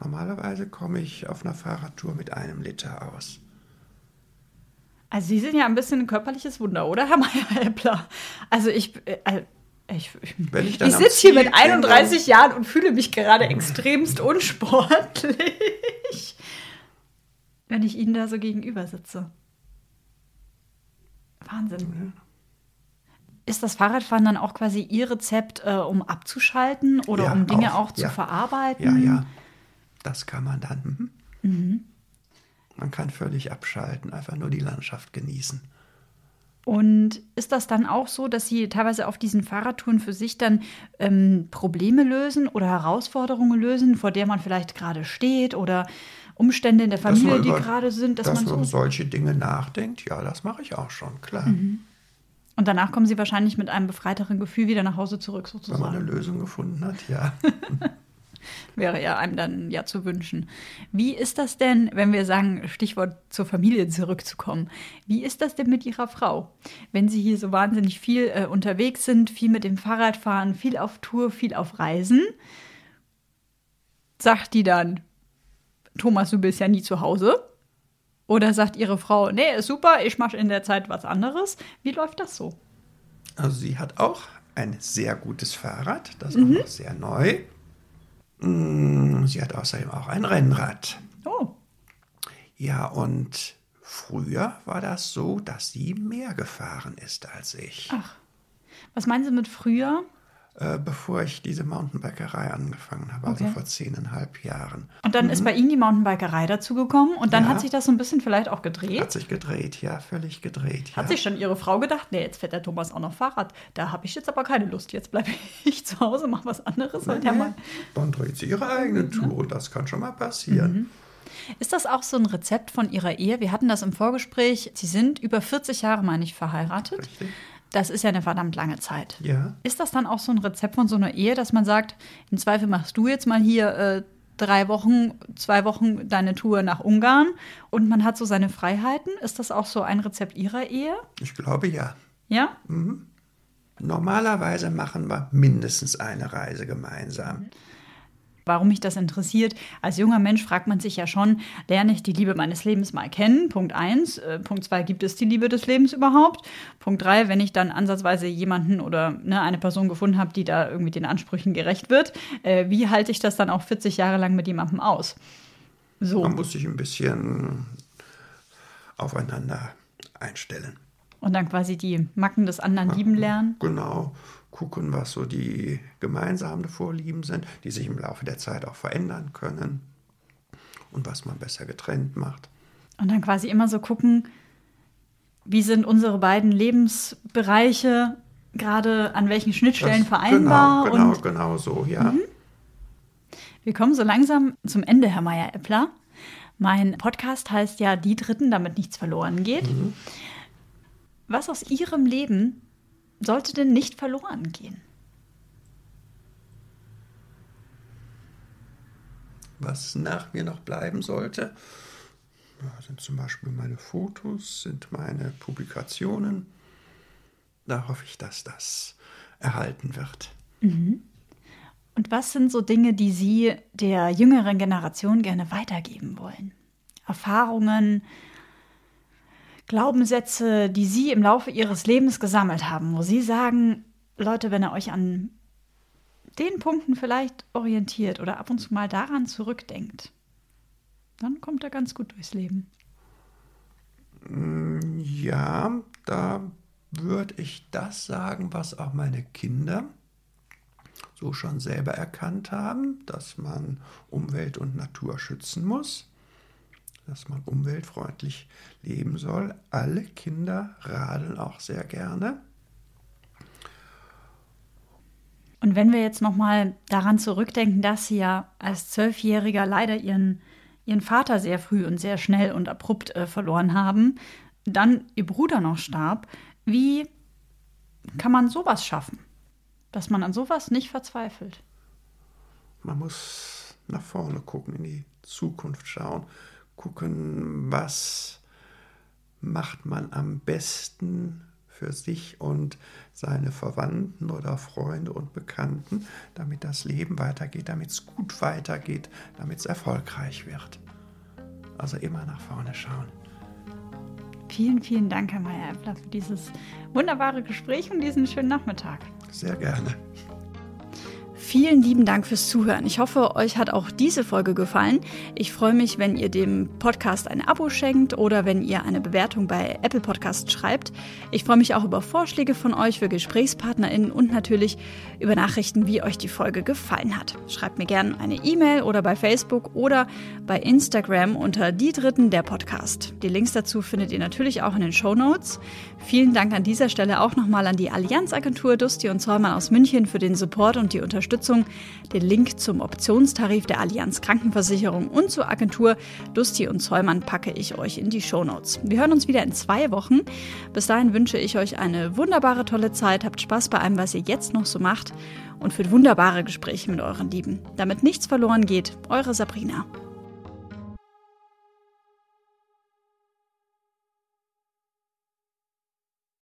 Normalerweise komme ich auf einer Fahrradtour mit 1 Liter aus. Also Sie sind ja ein bisschen ein körperliches Wunder, oder, Herr Meyer-Eppler? Also ich sitze hier mit 31 Jahren und fühle mich gerade extremst unsportlich, wenn ich Ihnen da so gegenüber sitze. Wahnsinn. Ja. Ist das Fahrradfahren dann auch quasi Ihr Rezept, um abzuschalten oder um Dinge auch zu verarbeiten? Ja, ja. Das kann man dann. Mhm. Man kann völlig abschalten, einfach nur die Landschaft genießen. Und ist das dann auch so, dass Sie teilweise auf diesen Fahrradtouren für sich dann Probleme lösen oder Herausforderungen lösen, vor der man vielleicht gerade steht oder Umstände in der Familie, die gerade sind? Dass man so über solche Dinge nachdenkt, ja, das mache ich auch schon, klar. Mhm. Und danach kommen Sie wahrscheinlich mit einem befreiteren Gefühl wieder nach Hause zurück, sozusagen. Wenn man eine Lösung gefunden hat, ja. Wäre ja einem dann ja zu wünschen. Wie ist das denn, wenn wir sagen, Stichwort zur Familie zurückzukommen, wie ist das denn mit Ihrer Frau? Wenn Sie hier so wahnsinnig viel unterwegs sind, viel mit dem Fahrrad fahren, viel auf Tour, viel auf Reisen, sagt die dann, Thomas, du bist ja nie zu Hause? Oder sagt Ihre Frau, nee, ist super, ich mache in der Zeit was anderes? Wie läuft das so? Also sie hat auch ein sehr gutes Fahrrad, das auch noch sehr neu. Sie hat außerdem auch ein Rennrad. Oh. Ja, und früher war das so, dass sie mehr gefahren ist als ich. Ach, was meinen Sie mit früher? Bevor ich diese Mountainbikerei angefangen habe, also vor 10,5 Jahren. Und dann ist bei Ihnen die Mountainbikerei dazugekommen und dann hat sich das so ein bisschen vielleicht auch gedreht? Hat sich gedreht, ja, völlig gedreht. Hat sich schon Ihre Frau gedacht, nee, jetzt fährt der Thomas auch noch Fahrrad, da habe ich jetzt aber keine Lust, jetzt bleibe ich zu Hause, mache was anderes. Nee, dann dreht sie ihre eigene Tour und das kann schon mal passieren. Mhm. Ist das auch so ein Rezept von Ihrer Ehe? Wir hatten das im Vorgespräch, Sie sind über 40 Jahre, meine ich, verheiratet. Richtig. Das ist ja eine verdammt lange Zeit. Ja. Ist das dann auch so ein Rezept von so einer Ehe, dass man sagt, im Zweifel machst du jetzt mal hier 2 Wochen deine Tour nach Ungarn und man hat so seine Freiheiten? Ist das auch so ein Rezept Ihrer Ehe? Ich glaube, ja. Ja? Mhm. Normalerweise machen wir mindestens eine Reise gemeinsam. Warum mich das interessiert? Als junger Mensch fragt man sich ja schon, lerne ich die Liebe meines Lebens mal kennen? Punkt 1. Punkt 2, gibt es die Liebe des Lebens überhaupt? Punkt 3, wenn ich dann ansatzweise jemanden oder eine Person gefunden habe, die da irgendwie den Ansprüchen gerecht wird, wie halte ich das dann auch 40 Jahre lang mit jemandem aus? So. Man muss sich ein bisschen aufeinander einstellen. Und dann quasi die Macken des anderen lieben lernen? Genau. Gucken, was so die gemeinsamen Vorlieben sind, die sich im Laufe der Zeit auch verändern können und was man besser getrennt macht. Und dann quasi immer so gucken, wie sind unsere beiden Lebensbereiche gerade an welchen Schnittstellen vereinbar? Genau so, ja. Mhm. Wir kommen so langsam zum Ende, Herr Meyer-Eppler. Mein Podcast heißt ja Die Dritten, damit nichts verloren geht. Mhm. Was aus Ihrem Leben sollte denn nicht verloren gehen? Was nach mir noch bleiben sollte? sind zum Beispiel meine Fotos, sind meine Publikationen. Da hoffe ich, dass das erhalten wird. Mhm. Und was sind so Dinge, die Sie der jüngeren Generation gerne weitergeben wollen? Erfahrungen, Glaubenssätze, die Sie im Laufe Ihres Lebens gesammelt haben, wo Sie sagen, Leute, wenn ihr euch an den Punkten vielleicht orientiert oder ab und zu mal daran zurückdenkt, dann kommt er ganz gut durchs Leben. Ja, da würde ich das sagen, was auch meine Kinder so schon selber erkannt haben, dass man Umwelt und Natur schützen muss, dass man umweltfreundlich leben soll. Alle Kinder radeln auch sehr gerne. Und wenn wir jetzt nochmal daran zurückdenken, dass Sie ja als 12-Jähriger leider Ihren Vater sehr früh und sehr schnell und abrupt verloren haben, dann Ihr Bruder noch starb, wie kann man sowas schaffen? Dass man an sowas nicht verzweifelt. Man muss nach vorne gucken, in die Zukunft schauen, gucken, was macht man am besten für sich und seine Verwandten oder Freunde und Bekannten, damit das Leben weitergeht, damit es gut weitergeht, damit es erfolgreich wird. Also immer nach vorne schauen. Vielen, vielen Dank, Herr Meyer-Eppler, für dieses wunderbare Gespräch und diesen schönen Nachmittag. Sehr gerne. Vielen lieben Dank fürs Zuhören. Ich hoffe, euch hat auch diese Folge gefallen. Ich freue mich, wenn ihr dem Podcast ein Abo schenkt oder wenn ihr eine Bewertung bei Apple Podcasts schreibt. Ich freue mich auch über Vorschläge von euch für GesprächspartnerInnen und natürlich über Nachrichten, wie euch die Folge gefallen hat. Schreibt mir gerne eine E-Mail oder bei Facebook oder bei Instagram unter Die Dritten der Podcast. Die Links dazu findet ihr natürlich auch in den Shownotes. Vielen Dank an dieser Stelle auch nochmal an die Allianz-Agentur Dusti und Zollmann aus München für den Support und die Unterstützung. Den Link zum Optionstarif der Allianz Krankenversicherung und zur Agentur Dusti und Zollmann packe ich euch in die Shownotes. Wir hören uns wieder in 2 Wochen. Bis dahin wünsche ich euch eine wunderbare, tolle Zeit. Habt Spaß bei allem, was ihr jetzt noch so macht und führt wunderbare Gespräche mit euren Lieben. Damit nichts verloren geht, eure Sabrina.